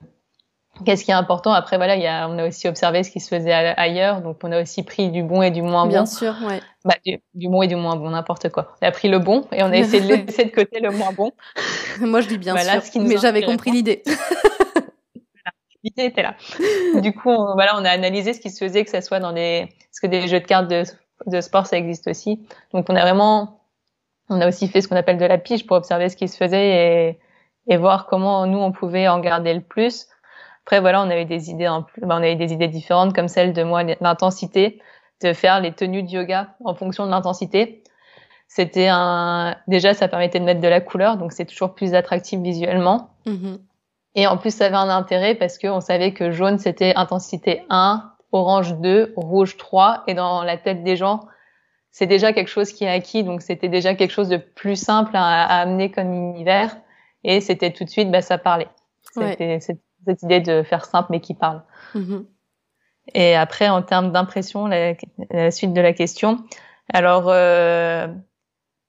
qu'est-ce qui est important. Après, voilà, il y a, on a aussi observé ce qui se faisait ailleurs, donc on a aussi pris du bon et du moins bon. Bien sûr, ouais. Bah, du, du bon et du moins bon, n'importe quoi. On a pris le bon et on a essayé de laisser de côté le moins bon. Moi, je dis bien voilà, sûr, mais j'avais compris pas. l'idée. L'idée était là. Du coup, on, voilà, on a analysé ce qui se faisait, que ça soit dans des, parce que des jeux de cartes de, de sport, ça existe aussi. Donc, on a vraiment, on a aussi fait ce qu'on appelle de la pige pour observer ce qui se faisait et, et voir comment nous, on pouvait en garder le plus. Après, voilà, on a eu des idées en plus, ben, on a eu des idées différentes, comme celle de moi, l'intensité, de faire les tenues de yoga en fonction de l'intensité. C'était un, déjà, ça permettait de mettre de la couleur, donc c'est toujours plus attractif visuellement. Mm-hmm. Et en plus, ça avait un intérêt parce qu'on savait que jaune, c'était intensité un, orange deux, rouge trois, et dans la tête des gens, c'est déjà quelque chose qui est acquis, donc c'était déjà quelque chose de plus simple à, à amener comme univers, et c'était tout de suite, bah, ça parlait. C'était, ouais. c'était cette idée de faire simple mais qui parle. Mmh. Et après, en termes d'impression, la, la suite de la question. Alors, euh,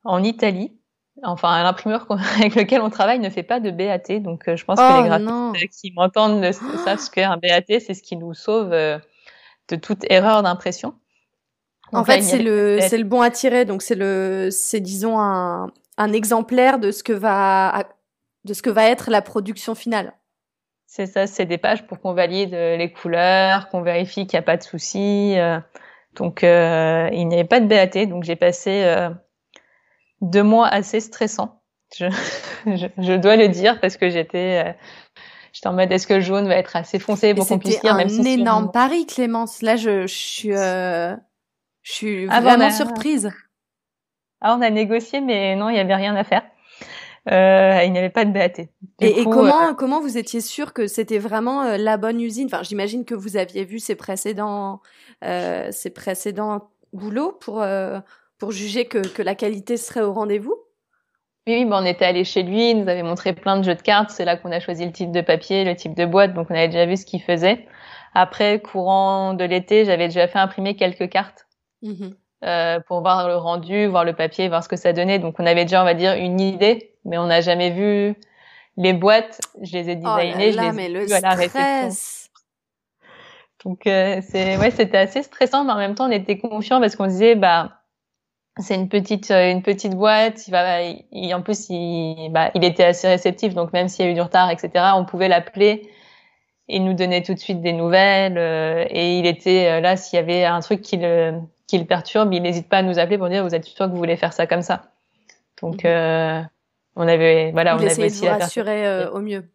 en Italie, enfin, l'imprimeur avec lequel on travaille ne fait pas de B A T, donc euh, je pense oh, que les graphistes non. qui m'entendent ne oh. savent ce qu'est un B A T, c'est ce qui nous sauve euh, de toute erreur d'impression. Donc, en fait, là, c'est le c'est le bon à tirer, donc c'est le c'est disons un un exemplaire de ce que va de ce que va être la production finale. C'est ça, c'est des pages pour qu'on valide les couleurs, qu'on vérifie qu'il n'y a pas de soucis. Donc, euh, il n'y avait pas de B A T, donc j'ai passé euh, deux mois assez stressants. Je, je, je dois le dire parce que j'étais, euh, J'étais en mode, est-ce que le jaune va être assez foncé pour qu'on puisse lire, même si c'était un énorme pari, Clémence. Là, je, je suis, euh, je suis ah, vraiment bon, a... surprise. Ah, on a négocié, mais non, il n'y avait rien à faire. Euh, il n'y avait pas de B A T. Du et, coup, et comment, euh... comment vous étiez sûre que c'était vraiment euh, la bonne usine? Enfin, j'imagine que vous aviez vu ces précédents, euh, ces précédents boulots pour, euh, pour juger que, que la qualité serait au rendez-vous. Oui, oui, ben on était allés chez lui, il nous avait montré plein de jeux de cartes, c'est là qu'on a choisi le type de papier, le type de boîte, donc on avait déjà vu ce qu'il faisait. Après, courant de l'été, j'avais déjà fait imprimer quelques cartes mm-hmm. euh, pour voir le rendu, voir le papier, voir ce que ça donnait. Donc on avait déjà, on va dire, une idée, mais on n'a jamais vu les boîtes, je les ai designées, oh là là, je les ai vues à la réception. Donc euh, c'est, ouais, c'était assez stressant, mais en même temps on était confiants parce qu'on disait, bah, c'est une petite une petite boîte. Il va, il, en plus, il, bah, il était assez réceptif. Donc même s'il y a eu du retard, et cetera, on pouvait l'appeler. Il nous donnait tout de suite des nouvelles. Euh, et il était là s'il y avait un truc qui le qui le perturbe, il n'hésite pas à nous appeler pour dire vous êtes sûr que vous voulez faire ça comme ça. Donc euh, on avait voilà, vous on avait aussi à rassurer euh, au mieux.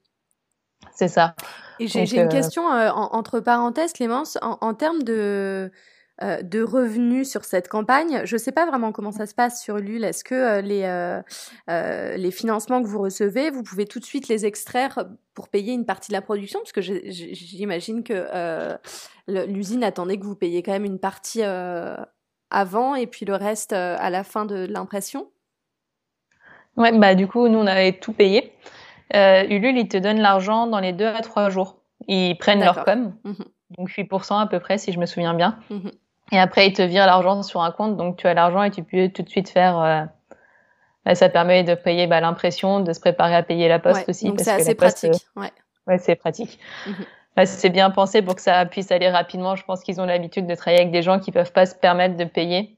C'est ça. Et j'ai euh... une question euh, en, entre parenthèses, Clémence, en, en termes de Euh, de revenus sur cette campagne. Je ne sais pas vraiment comment ça se passe sur l'U L. Est-ce que euh, les, euh, euh, les financements que vous recevez, vous pouvez tout de suite les extraire pour payer une partie de la production? Parce que j'imagine que euh, l'usine attendait que vous payiez quand même une partie euh, avant et puis le reste euh, à la fin de l'impression. Ouais, bah du coup, nous, on avait tout payé. Euh, Ulule, ils te donnent l'argent dans les deux à trois jours. Ils prennent leur com, mmh. donc huit pour cent à peu près, si je me souviens bien. Mmh. Et après, ils te virent l'argent sur un compte, donc tu as l'argent et tu peux tout de suite faire... Euh, bah, ça permet de payer bah, l'impression, de se préparer à payer la poste ouais, aussi. Donc c'est assez pratique. Poste, euh, ouais, ouais c'est pratique. Mm-hmm. Bah, c'est bien pensé pour que ça puisse aller rapidement. Je pense qu'ils ont l'habitude de travailler avec des gens qui peuvent pas se permettre de payer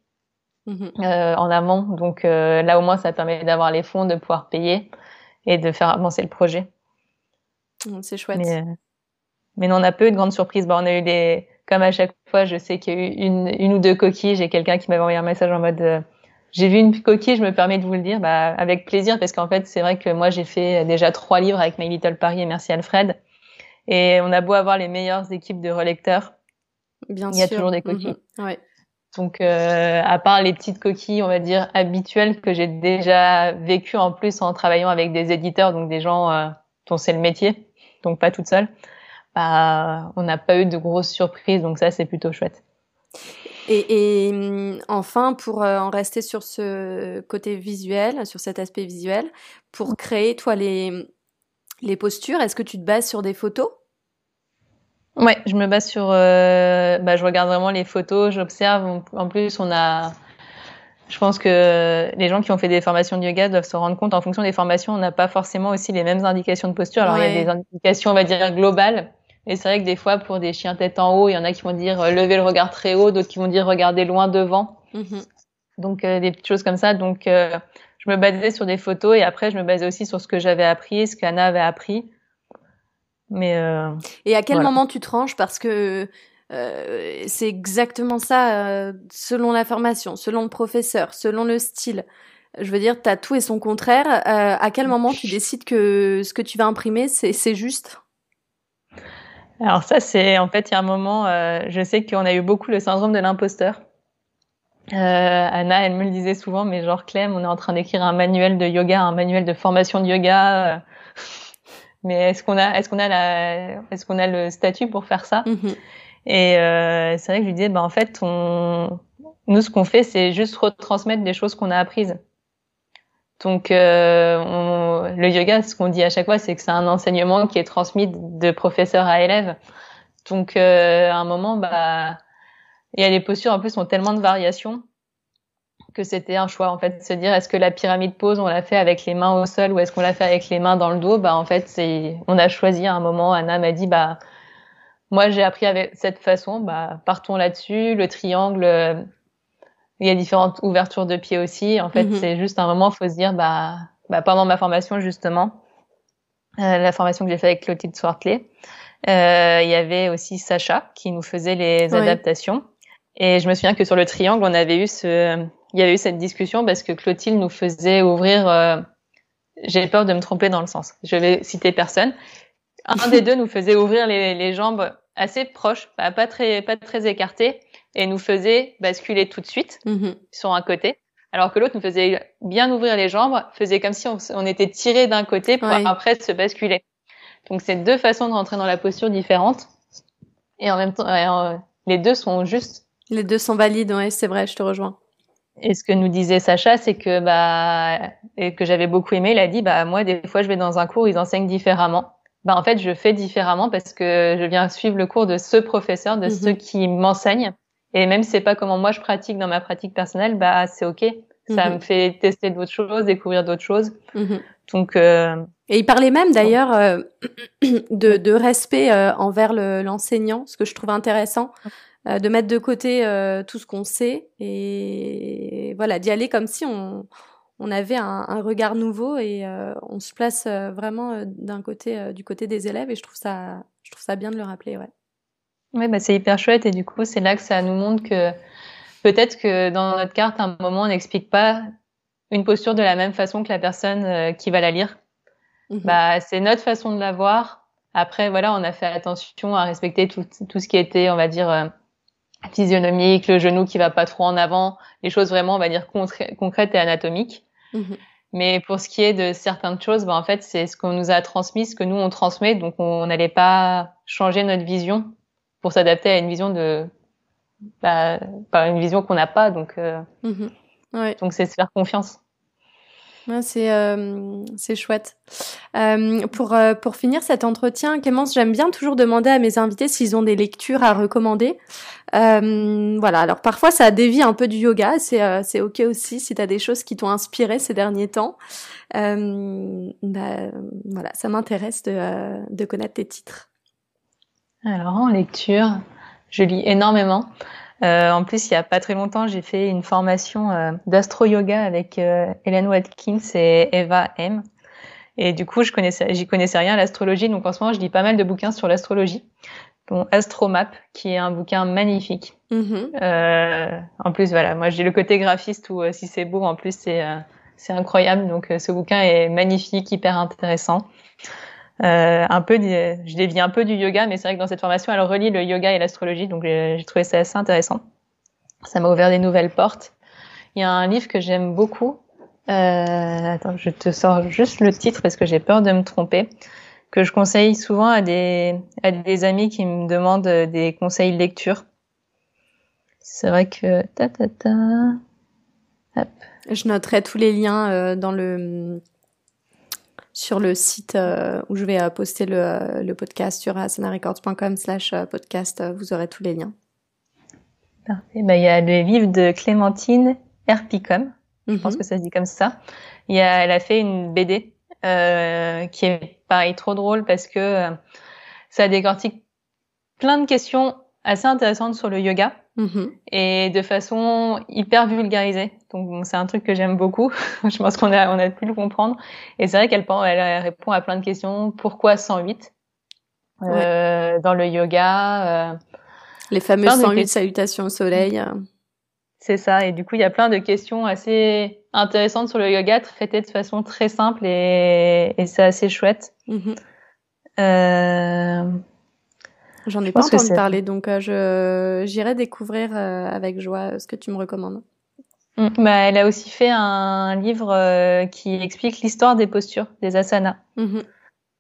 mm-hmm. euh, en amont. Donc euh, là, au moins, ça permet d'avoir les fonds, de pouvoir payer et de faire avancer le projet. C'est chouette. Mais, euh, mais non, on a peu eu de grandes surprises. Bah, on a eu des... Comme à chaque fois, je sais qu'il y a eu une, une ou deux coquilles. J'ai quelqu'un qui m'avait envoyé un message en mode euh, « J'ai vu une coquille, je me permets de vous le dire. » Bah, avec plaisir, parce qu'en fait, c'est vrai que moi, j'ai fait déjà trois livres avec My Little Paris et Merci Alfred. Et on a beau avoir les meilleures équipes de relecteurs, Bien il y a sûr. toujours des coquilles. Mmh, ouais. Donc, euh, à part les petites coquilles, on va dire, habituelles que j'ai déjà vécues en plus en travaillant avec des éditeurs, donc des gens euh, dont c'est le métier, donc pas toute seule. Bah, on n'a pas eu de grosses surprises, donc ça, c'est plutôt chouette. Et, et enfin, pour euh, en rester sur ce côté visuel, sur cet aspect visuel, pour créer, toi, les, les postures, est-ce que tu te bases sur des photos? Ouais, je me base sur... Euh, bah, je regarde vraiment les photos, j'observe. En plus, on a... Je pense que les gens qui ont fait des formations de yoga doivent se rendre compte, en fonction des formations, on n'a pas forcément aussi les mêmes indications de posture. Alors, ouais. il y a des indications, on va dire, globales. Et c'est vrai que des fois, pour des chiens tête en haut, il y en a qui vont dire euh, lever le regard très haut, d'autres qui vont dire regarder loin devant. Mm-hmm. Donc, euh, des petites choses comme ça. Donc, euh, je me basais sur des photos et après, je me basais aussi sur ce que j'avais appris, ce qu'Anna avait appris. Mais, euh, et à quel voilà. moment tu te ranges? Parce que euh, c'est exactement ça, euh, selon la formation, selon le professeur, selon le style. Je veux dire, t'as tout et son contraire. Euh, à quel moment tu décides que ce que tu vas imprimer, c'est, c'est juste? Alors ça, c'est en fait, il y a un moment, euh, je sais qu'on a eu beaucoup le syndrome de l'imposteur. Euh, Anna, elle me le disait souvent, mais genre Clem, on est en train d'écrire un manuel de yoga, un manuel de formation de yoga. Euh, mais est-ce qu'on a, est-ce qu'on a la, est-ce qu'on a le statut pour faire ça? Mm-hmm. Et euh, c'est vrai que je lui disais, bah en fait, on, nous, ce qu'on fait, c'est juste retransmettre des choses qu'on a apprises. Donc, euh, on, le yoga, ce qu'on dit à chaque fois, c'est que c'est un enseignement qui est transmis de professeur à élève. Donc, euh, à un moment, bah, et les postures, en plus, ont tellement de variations que c'était un choix, en fait, de se dire, est-ce que la pyramide pose, on l'a fait avec les mains au sol ou est-ce qu'on l'a fait avec les mains dans le dos? Bah, en fait, c'est, on a choisi à un moment, Anna m'a dit, bah, moi, j'ai appris avec cette façon, bah, partons là-dessus, le triangle, il y a différentes ouvertures de pieds aussi. En fait, mm-hmm. c'est juste un moment, faut se dire, bah, bah, pendant ma formation, justement, euh, la formation que j'ai faite avec Clotilde Swartley, euh, il y avait aussi Sacha qui nous faisait les oui. adaptations. Et je me souviens que sur le triangle, on avait eu ce, il y avait eu cette discussion parce que Clotilde nous faisait ouvrir, euh, j'ai peur de me tromper dans le sens. Je vais citer personne. un des deux nous faisait ouvrir les, les jambes assez proches, pas, pas très, pas très écartées, et nous faisait basculer tout de suite mm-hmm. sur un côté, alors que l'autre nous faisait bien ouvrir les jambes, faisait comme si on, on était tiré d'un côté pour ouais. après se basculer. Donc c'est deux façons de rentrer dans la posture différentes, et en même temps ouais, euh, les deux sont justes. Les deux sont valides, ouais, c'est vrai, je te rejoins. Et ce que nous disait Sacha, c'est que bah et que j'avais beaucoup aimé, il a dit bah moi des fois je vais dans un cours, ils enseignent différemment. Bah en fait je fais différemment parce que je viens suivre le cours de ce professeur, de mm-hmm. ceux qui m'enseignent. Et même si c'est pas comment moi je pratique dans ma pratique personnelle, bah c'est ok. Ça mm-hmm. me fait tester d'autres choses, découvrir d'autres choses. Mm-hmm. Donc euh... et il parlait même d'ailleurs euh, de, de respect euh, envers le, l'enseignant, ce que je trouve intéressant. Euh, de mettre de côté euh, tout ce qu'on sait et voilà, d'y aller comme si on, on avait un, un regard nouveau et euh, on se place euh, vraiment euh, d'un côté, euh, du côté des élèves, et je trouve ça, je trouve ça bien de le rappeler. Ouais. Oui, bah, c'est hyper chouette, et du coup c'est là que ça nous montre que peut-être que dans notre carte, à un moment, on n'explique pas une posture de la même façon que la personne euh, qui va la lire. Mmh. Bah, c'est notre façon de la voir. Après, voilà, on a fait attention à respecter tout, tout ce qui était, on va dire... Euh, physionomique, le genou qui va pas trop en avant, les choses vraiment, on va dire, concr- concrètes et anatomiques. Mmh. Mais pour ce qui est de certaines choses, ben, en fait, c'est ce qu'on nous a transmis, ce que nous, on transmet, donc on n'allait pas changer notre vision pour s'adapter à une vision de, bah, bah, une vision qu'on n'a pas, donc, euh, mmh. ouais. donc c'est se faire confiance. Ouais, c'est, euh, c'est chouette. Euh, pour, euh, pour finir cet entretien, Clémence, j'aime bien toujours demander à mes invités s'ils ont des lectures à recommander. Euh, voilà, alors parfois ça dévie un peu du yoga, c'est, euh, c'est ok aussi si t'as des choses qui t'ont inspiré ces derniers temps. Euh, bah, voilà, ça m'intéresse de, euh, de connaître tes titres. Alors en lecture, je lis énormément. Euh, en plus, il y a pas très longtemps, j'ai fait une formation euh, d'astro yoga avec euh, Helen Watkins et Eva M. Et du coup, je connaissais, j'y connaissais rien à l'astrologie, donc en ce moment, je lis pas mal de bouquins sur l'astrologie, dont Astro Map, qui est un bouquin magnifique. Mm-hmm. Euh, en plus, voilà, moi, j'ai le côté graphiste où euh, si c'est beau, en plus, c'est euh, c'est incroyable. Donc, euh, ce bouquin est magnifique, hyper intéressant. Euh, un peu, je dévie un peu du yoga, mais c'est vrai que dans cette formation, elle relie le yoga et l'astrologie, donc j'ai, j'ai trouvé ça assez intéressant. Ça m'a ouvert des nouvelles portes. Il y a un livre que j'aime beaucoup. Euh, attends, je te sors juste le titre parce que j'ai peur de me tromper. Que je conseille souvent à des à des amis qui me demandent des conseils de lecture. C'est vrai que ta ta ta. Hop. Je noterai tous les liens euh, dans le. sur le site euh, où je vais euh, poster le, euh, le podcast sur asana records dot com slash podcast, euh, vous aurez tous les liens. Parfait. Ben, il y a le livre de Clémentine Erpicum, mm-hmm. je pense que ça se dit comme ça. Il y a, elle a fait une B D euh, qui est pareil trop drôle parce que euh, ça décortique plein de questions assez intéressantes sur le yoga mm-hmm. et de façon hyper vulgarisée. Donc bon, c'est un truc que j'aime beaucoup. Je pense qu'on a on a pu le comprendre. Et c'est vrai qu'elle elle répond à plein de questions. Pourquoi cent huit ouais. euh, dans le yoga euh... Les fameuses cent huit salutations au soleil. C'est ça. Et du coup, il y a plein de questions assez intéressantes sur le yoga traitées de façon très simple et, et c'est assez chouette. Mm-hmm. Euh... J'en ai je pas entendu parler, donc euh, je j'irai découvrir euh, avec joie ce que tu me recommandes. Bah, elle a aussi fait un livre euh, qui explique l'histoire des postures, des asanas. Mm-hmm.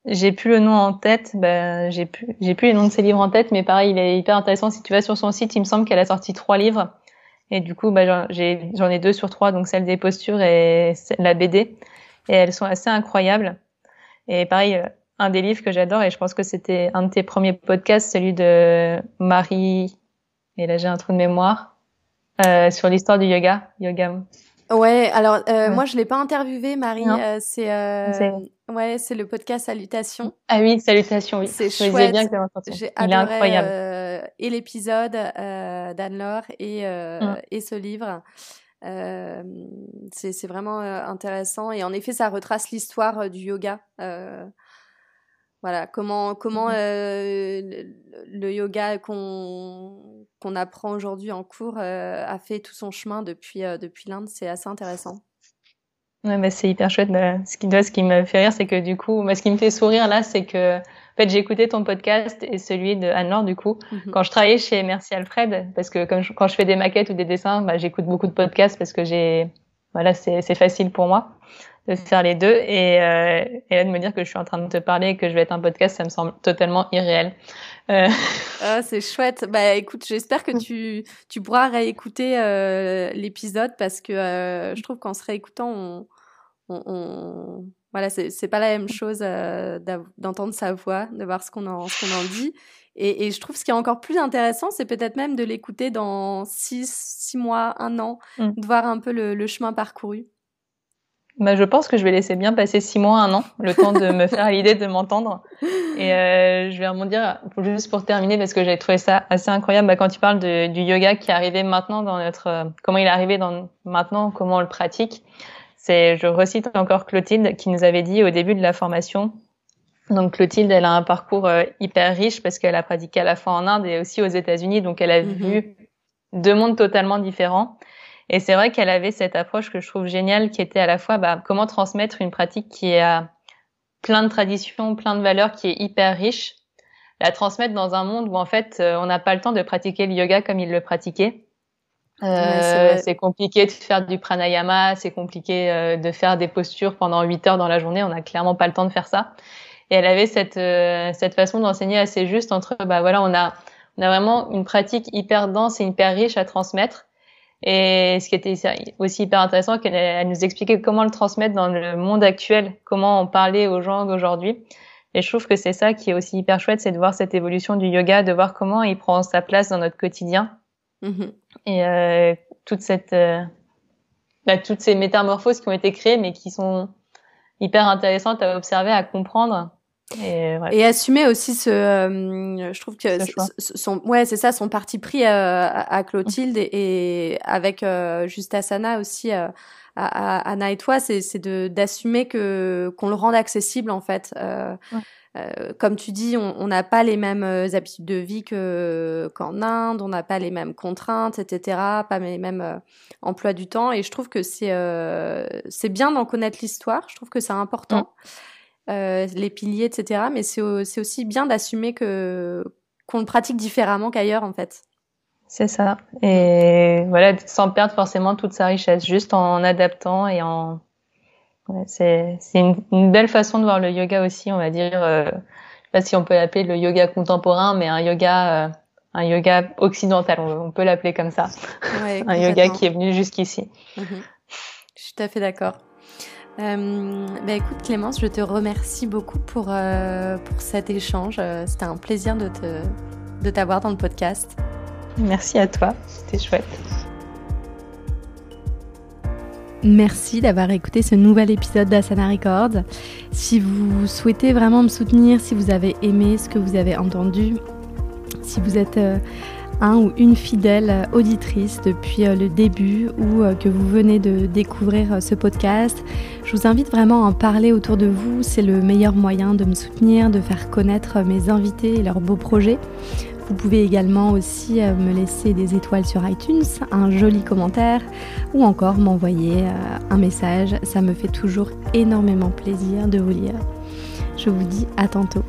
J'ai plus le nom en tête, bah, j'ai plus, j'ai plus les noms de ses livres en tête, mais pareil, il est hyper intéressant. Si tu vas sur son site, il me semble qu'elle a sorti trois livres. Et du coup, bah, j'en, j'ai, j'en ai deux sur trois, donc celle des postures et la B D. Et elles sont assez incroyables. Et pareil, un des livres que j'adore, et je pense que c'était un de tes premiers podcasts, celui de Marie, et là j'ai un trou de mémoire. Euh, sur l'histoire du yoga, Yogam. Ouais, alors euh, ouais. moi je l'ai pas interviewée, Marie. Euh, c'est, euh, c'est ouais, c'est le podcast Salutations. Ah oui, Salutations, oui. C'est je chouette. Bien que j'ai Il adoré, est incroyable. Euh, et l'épisode euh, d'Anne-Laure et euh, ouais. et ce livre. Euh, c'est c'est vraiment euh, intéressant et en effet ça retrace l'histoire euh, du yoga. Euh, Voilà, comment comment euh, le, le yoga qu'on qu'on apprend aujourd'hui en cours euh, a fait tout son chemin depuis euh, depuis l'Inde, c'est assez intéressant. Ouais, bah, c'est hyper chouette. Ce qui, ce qui me fait rire, c'est que du coup, bah, ce qui me fait sourire là, c'est que en fait, j'ai écouté ton podcast et celui de Anne-Laure du coup, mm-hmm. quand je travaillais chez Merci Alfred, parce que comme je, quand je fais des maquettes ou des dessins, bah, j'écoute beaucoup de podcasts parce que j'ai, voilà, c'est, c'est facile pour moi de faire les deux. Et, euh, et là, de me dire que je suis en train de te parler et que je vais être un podcast, ça me semble totalement irréel. Euh... Oh, c'est chouette. Bah, écoute, j'espère que tu, tu pourras réécouter euh, l'épisode parce que euh, je trouve qu'en se réécoutant, on, on, on... voilà, c'est, c'est pas la même chose euh, d'entendre sa voix, de voir ce qu'on en, ce qu'on en dit. Et, et je trouve ce qui est encore plus intéressant, c'est peut-être même de l'écouter dans six, six mois, un an, mm. de voir un peu le, le chemin parcouru. Bah, je pense que je vais laisser bien passer six mois, un an, le temps de me faire l'idée de m'entendre. Et euh, je vais rebondir juste pour terminer parce que j'ai trouvé ça assez incroyable. Bah, quand tu parles de, du yoga qui est arrivé maintenant dans notre, euh, comment il est arrivé dans maintenant, comment on le pratique. C'est, je recite encore Clotilde qui nous avait dit au début de la formation. Donc Clotilde, elle a un parcours euh, hyper riche parce qu'elle a pratiqué à la fois en Inde et aussi aux États-Unis. Donc elle a mm-hmm. vu deux mondes totalement différents. Et c'est vrai qu'elle avait cette approche que je trouve géniale qui était à la fois bah, comment transmettre une pratique qui a plein de traditions, plein de valeurs, qui est hyper riche, la transmettre dans un monde où en fait on n'a pas le temps de pratiquer le yoga comme il le pratiquait. Euh, ouais, c'est, c'est compliqué de faire du pranayama, c'est compliqué de faire des postures pendant huit heures dans la journée, on n'a clairement pas le temps de faire ça. Et elle avait cette, euh, cette façon d'enseigner assez juste entre bah, voilà, on a, on a vraiment une pratique hyper dense et hyper riche à transmettre. Et ce qui était aussi hyper intéressant, qu'elle nous expliquait comment le transmettre dans le monde actuel, comment en parler aux gens d'aujourd'hui. Et je trouve que c'est ça qui est aussi hyper chouette, c'est de voir cette évolution du yoga, de voir comment il prend sa place dans notre quotidien. Mm-hmm. Et euh, toute cette, euh, bah, toutes ces métamorphoses qui ont été créées, mais qui sont hyper intéressantes à observer, à comprendre. Et, ouais. Et assumer aussi ce, euh, je trouve que ce son, ouais, c'est ça, son parti pris euh, à, à Clotilde et, et avec euh, Just Asana aussi euh, à, à Anna et toi, c'est, c'est de d'assumer que qu'on le rende accessible en fait. Euh, ouais. Euh, comme tu dis, on n'a pas les mêmes habitudes de vie que, qu'en Inde, on n'a pas les mêmes contraintes, et cetera, pas les mêmes euh, emplois du temps. Et je trouve que c'est euh, c'est bien d'en connaître l'histoire. Je trouve que c'est important. Ouais. Euh, les piliers, et cetera. Mais c'est, au, c'est aussi bien d'assumer que, qu'on le pratique différemment qu'ailleurs, en fait. C'est ça. Et voilà, sans perdre forcément toute sa richesse, juste en adaptant et en... Ouais, c'est c'est une, une belle façon de voir le yoga aussi, on va dire. Euh, je ne sais pas si on peut l'appeler le yoga contemporain, mais un yoga, euh, un yoga occidental, on, on peut l'appeler comme ça. Ouais, un yoga qui est venu jusqu'ici. Mmh. Je suis tout à fait d'accord. Euh, bah écoute Clémence, je te remercie beaucoup pour, euh, pour cet échange. C'était un plaisir de, te, de t'avoir dans le podcast. Merci à toi, c'était chouette. Merci d'avoir écouté ce nouvel épisode d'Asana Records. Si vous souhaitez vraiment me soutenir, si vous avez aimé ce que vous avez entendu, si vous êtes... Euh, un ou une fidèle auditrice depuis le début ou que vous venez de découvrir ce podcast, je vous invite vraiment à en parler autour de vous. C'est le meilleur moyen de me soutenir, de faire connaître mes invités et leurs beaux projets. Vous pouvez également aussi me laisser des étoiles sur iTunes, un joli commentaire ou encore m'envoyer un message. Ça me fait toujours énormément plaisir de vous lire. Je vous dis à tantôt.